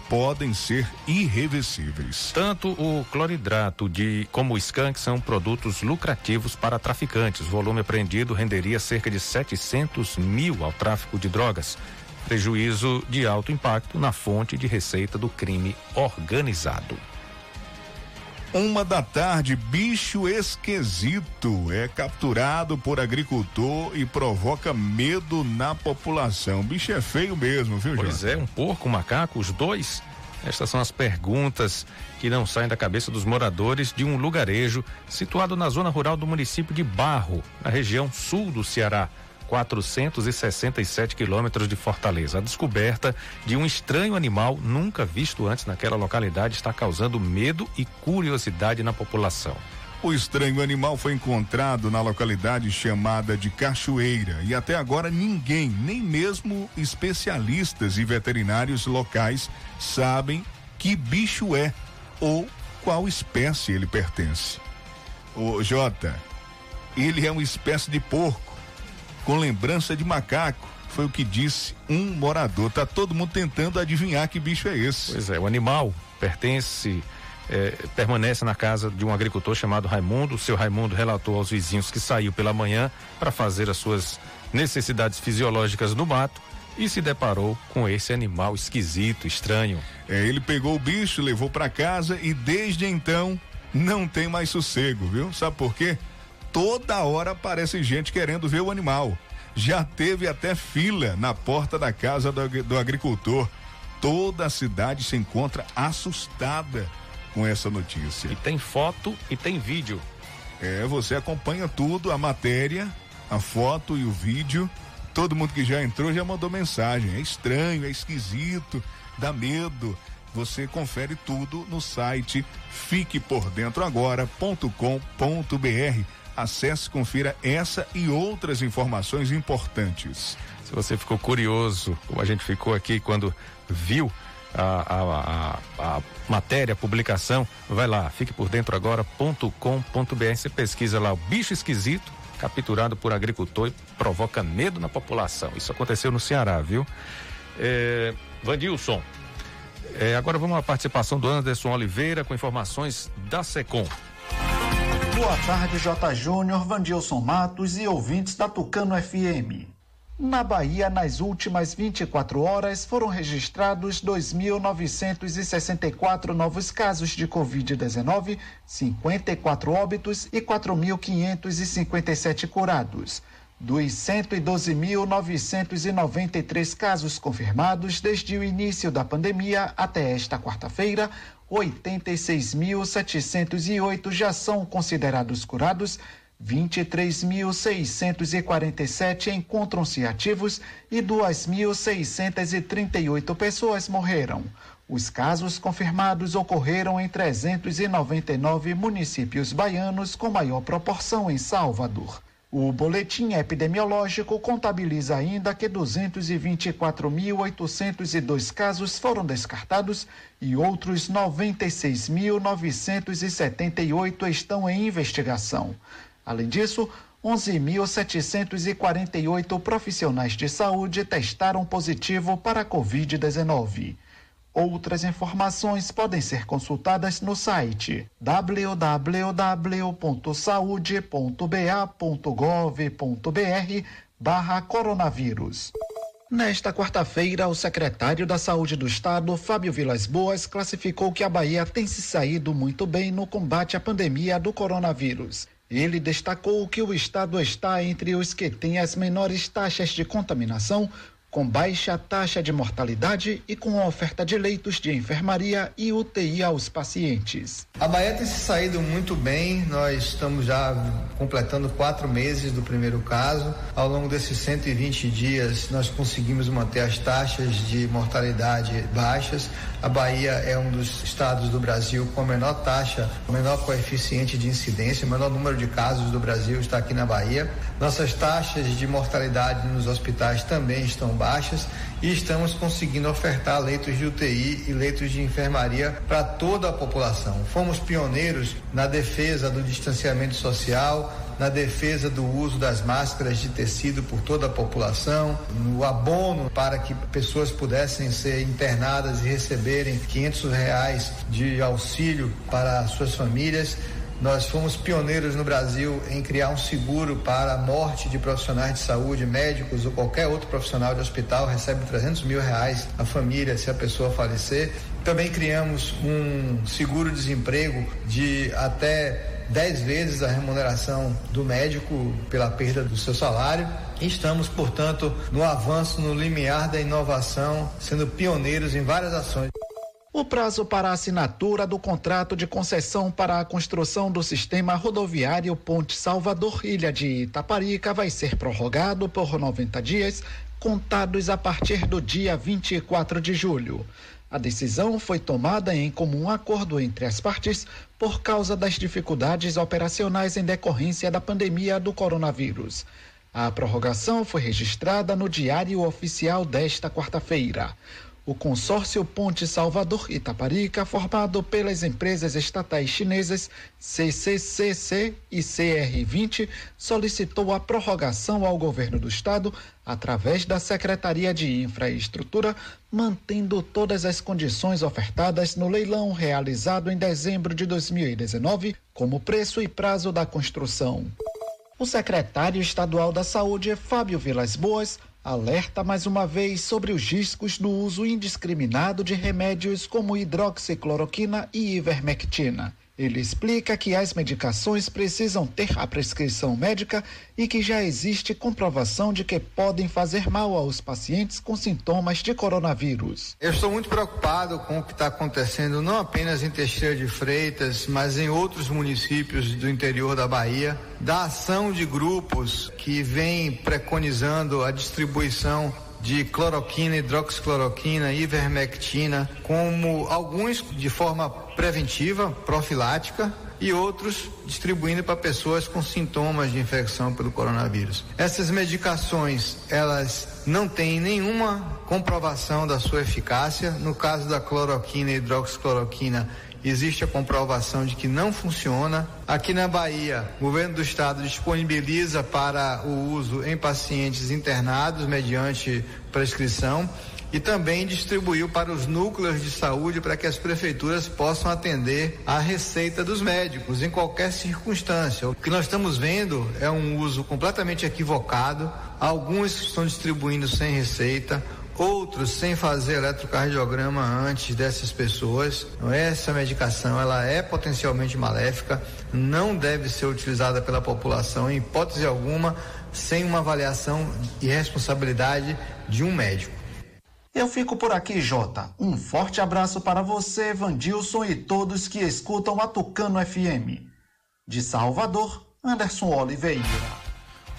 podem ser irreversíveis. Tanto o cloridrato como o skunk são produtos lucrativos para traficantes. O volume apreendido renderia cerca de 700 mil ao tráfico de drogas. Prejuízo de alto impacto na fonte de receita do crime organizado. 1 da tarde, bicho esquisito é capturado por agricultor e provoca medo na população. O bicho é feio mesmo, viu, Jota? Pois é, um porco, um macaco, os dois. Estas são as perguntas que não saem da cabeça dos moradores de um lugarejo situado na zona rural do município de Barro, na região sul do Ceará, 467 quilômetros de Fortaleza. A descoberta de um estranho animal nunca visto antes naquela localidade está causando medo e curiosidade na população. O estranho animal foi encontrado na localidade chamada de Cachoeira e até agora ninguém, nem mesmo especialistas e veterinários locais, sabem que bicho é ou qual espécie ele pertence. Ô Jota, ele é uma espécie de porco com lembrança de macaco, foi o que disse um morador. Tá todo mundo tentando adivinhar que bicho é esse. Pois é, o animal permanece na casa de um agricultor chamado Raimundo. O seu Raimundo relatou aos vizinhos que saiu pela manhã para fazer as suas necessidades fisiológicas no mato e se deparou com esse animal esquisito, estranho. Ele pegou o bicho, levou para casa e desde então não tem mais sossego, viu? Sabe por quê? Toda hora aparece gente querendo ver o animal. Já teve até fila na porta da casa do agricultor. Toda a cidade se encontra assustada com essa notícia. E tem foto e tem vídeo. Você acompanha tudo, a matéria, a foto e o vídeo. Todo mundo que já entrou já mandou mensagem. É estranho, é esquisito, dá medo. Você confere tudo no site fiquepordentroagora.com.br. Acesse, confira essa e outras informações importantes. Se você ficou curioso, como a gente ficou aqui quando viu a matéria, a publicação, vai lá, fiquepordentroagora.com.br. Você pesquisa lá o bicho esquisito capturado por agricultor e provoca medo na população. Isso aconteceu no Ceará, viu? Vandilson, agora vamos à participação do Anderson Oliveira com informações da SECOM. Boa tarde, J. Júnior, Vandilson Matos e ouvintes da Tucano FM. Na Bahia, nas últimas 24 horas, foram registrados 2.964 novos casos de Covid-19, 54 óbitos e 4.557 curados. Dos 112.993 casos confirmados desde o início da pandemia até esta quarta-feira, 86.708 já são considerados curados, 23.647 encontram-se ativos e 2.638 pessoas morreram. Os casos confirmados ocorreram em 399 municípios baianos, com maior proporção em Salvador. O boletim epidemiológico contabiliza ainda que 224.802 casos foram descartados e outros 96.978 estão em investigação. Além disso, 11.748 profissionais de saúde testaram positivo para a Covid-19. Outras informações podem ser consultadas no site www.saude.ba.gov.br/coronavírus. Nesta quarta-feira, o secretário da Saúde do Estado, Fábio Vilas Boas, classificou que a Bahia tem se saído muito bem no combate à pandemia do coronavírus. Ele destacou que o Estado está entre os que têm as menores taxas de contaminação, com baixa taxa de mortalidade e com oferta de leitos de enfermaria e UTI aos pacientes. A Bahia tem se saído muito bem, nós estamos já completando 4 meses do primeiro caso. Ao longo desses 120 dias, nós conseguimos manter as taxas de mortalidade baixas. A Bahia é um dos estados do Brasil com a menor taxa, o menor coeficiente de incidência, o menor número de casos do Brasil está aqui na Bahia. Nossas taxas de mortalidade nos hospitais também estão baixas e estamos conseguindo ofertar leitos de UTI e leitos de enfermaria para toda a população. Fomos pioneiros na defesa do distanciamento social, na defesa do uso das máscaras de tecido por toda a população, no abono para que pessoas pudessem ser internadas e receberem R$500 de auxílio para suas famílias. Nós fomos pioneiros no Brasil em criar um seguro para a morte de profissionais de saúde, médicos ou qualquer outro profissional de hospital recebe R$300 mil a família se a pessoa falecer. Também criamos um seguro-desemprego de até 10 vezes a remuneração do médico pela perda do seu salário. Estamos, portanto, no avanço, no limiar da inovação, sendo pioneiros em várias ações. O prazo para a assinatura do contrato de concessão para a construção do sistema rodoviário Ponte Salvador-Ilha de Itaparica vai ser prorrogado por 90 dias, contados a partir do dia 24 de julho. A decisão foi tomada em comum acordo entre as partes por causa das dificuldades operacionais em decorrência da pandemia do coronavírus. A prorrogação foi registrada no Diário Oficial desta quarta-feira. O consórcio Ponte Salvador-Itaparica, formado pelas empresas estatais chinesas CCCC e CR20, solicitou a prorrogação ao governo do estado através da Secretaria de Infraestrutura, mantendo todas as condições ofertadas no leilão realizado em dezembro de 2019, como preço e prazo da construção. O secretário estadual da Saúde, Fábio Vilas Boas, alerta mais uma vez sobre os riscos do uso indiscriminado de remédios como hidroxicloroquina e ivermectina. Ele explica que as medicações precisam ter a prescrição médica e que já existe comprovação de que podem fazer mal aos pacientes com sintomas de coronavírus. Eu estou muito preocupado com o que está acontecendo não apenas em Teixeira de Freitas, mas em outros municípios do interior da Bahia, da ação de grupos que vem preconizando a distribuição de cloroquina, hidroxicloroquina, ivermectina, como alguns de forma preventiva, profilática, e outros distribuindo para pessoas com sintomas de infecção pelo coronavírus. Essas medicações, elas não têm nenhuma comprovação da sua eficácia. No caso da cloroquina e hidroxicloroquina, existe a comprovação de que não funciona. Aqui na Bahia, o governo do estado disponibiliza para o uso em pacientes internados mediante prescrição e também distribuiu para os núcleos de saúde para que as prefeituras possam atender à receita dos médicos em qualquer circunstância. O que nós estamos vendo é um uso completamente equivocado, alguns que estão distribuindo sem receita, outros sem fazer eletrocardiograma antes dessas pessoas. Essa medicação, ela é potencialmente maléfica, não deve ser utilizada pela população em hipótese alguma, sem uma avaliação e responsabilidade de um médico. Eu fico por aqui, Jota. Um forte abraço para você, Vandilson, e todos que escutam a Tucano FM. De Salvador, Anderson Oliveira.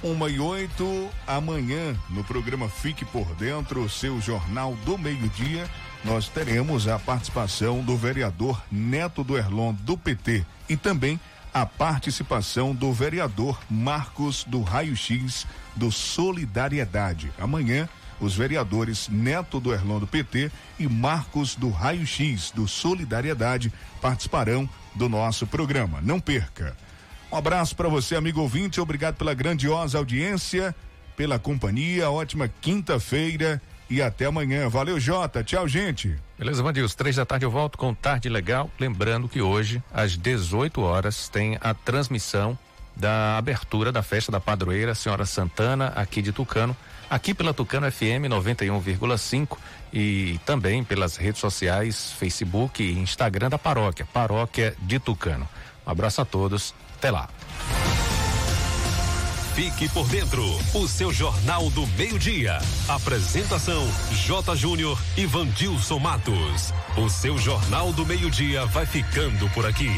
1:08, amanhã, no programa Fique por Dentro, seu jornal do meio-dia, nós teremos a participação do vereador Neto do Erlon, do PT, e também a participação do vereador Marcos do Raio X, do Solidariedade. Amanhã, os vereadores Neto do Erlon, do PT, e Marcos do Raio X, do Solidariedade, participarão do nosso programa. Não perca! Um abraço para você, amigo ouvinte, obrigado pela grandiosa audiência, pela companhia, ótima quinta-feira e até amanhã. Valeu, Jota, tchau, gente. Beleza, Vandilson, 3 da tarde eu volto com Tarde Legal, lembrando que hoje, às 18h, tem a transmissão da abertura da festa da padroeira Senhora Santana, aqui de Tucano, aqui pela Tucano FM 91,5 e também pelas redes sociais, Facebook e Instagram da paróquia, Paróquia de Tucano. Um abraço a todos. Até lá. Fique por dentro, o seu jornal do meio-dia. Apresentação, J. Júnior e Vandilson Matos. O seu jornal do meio-dia vai ficando por aqui.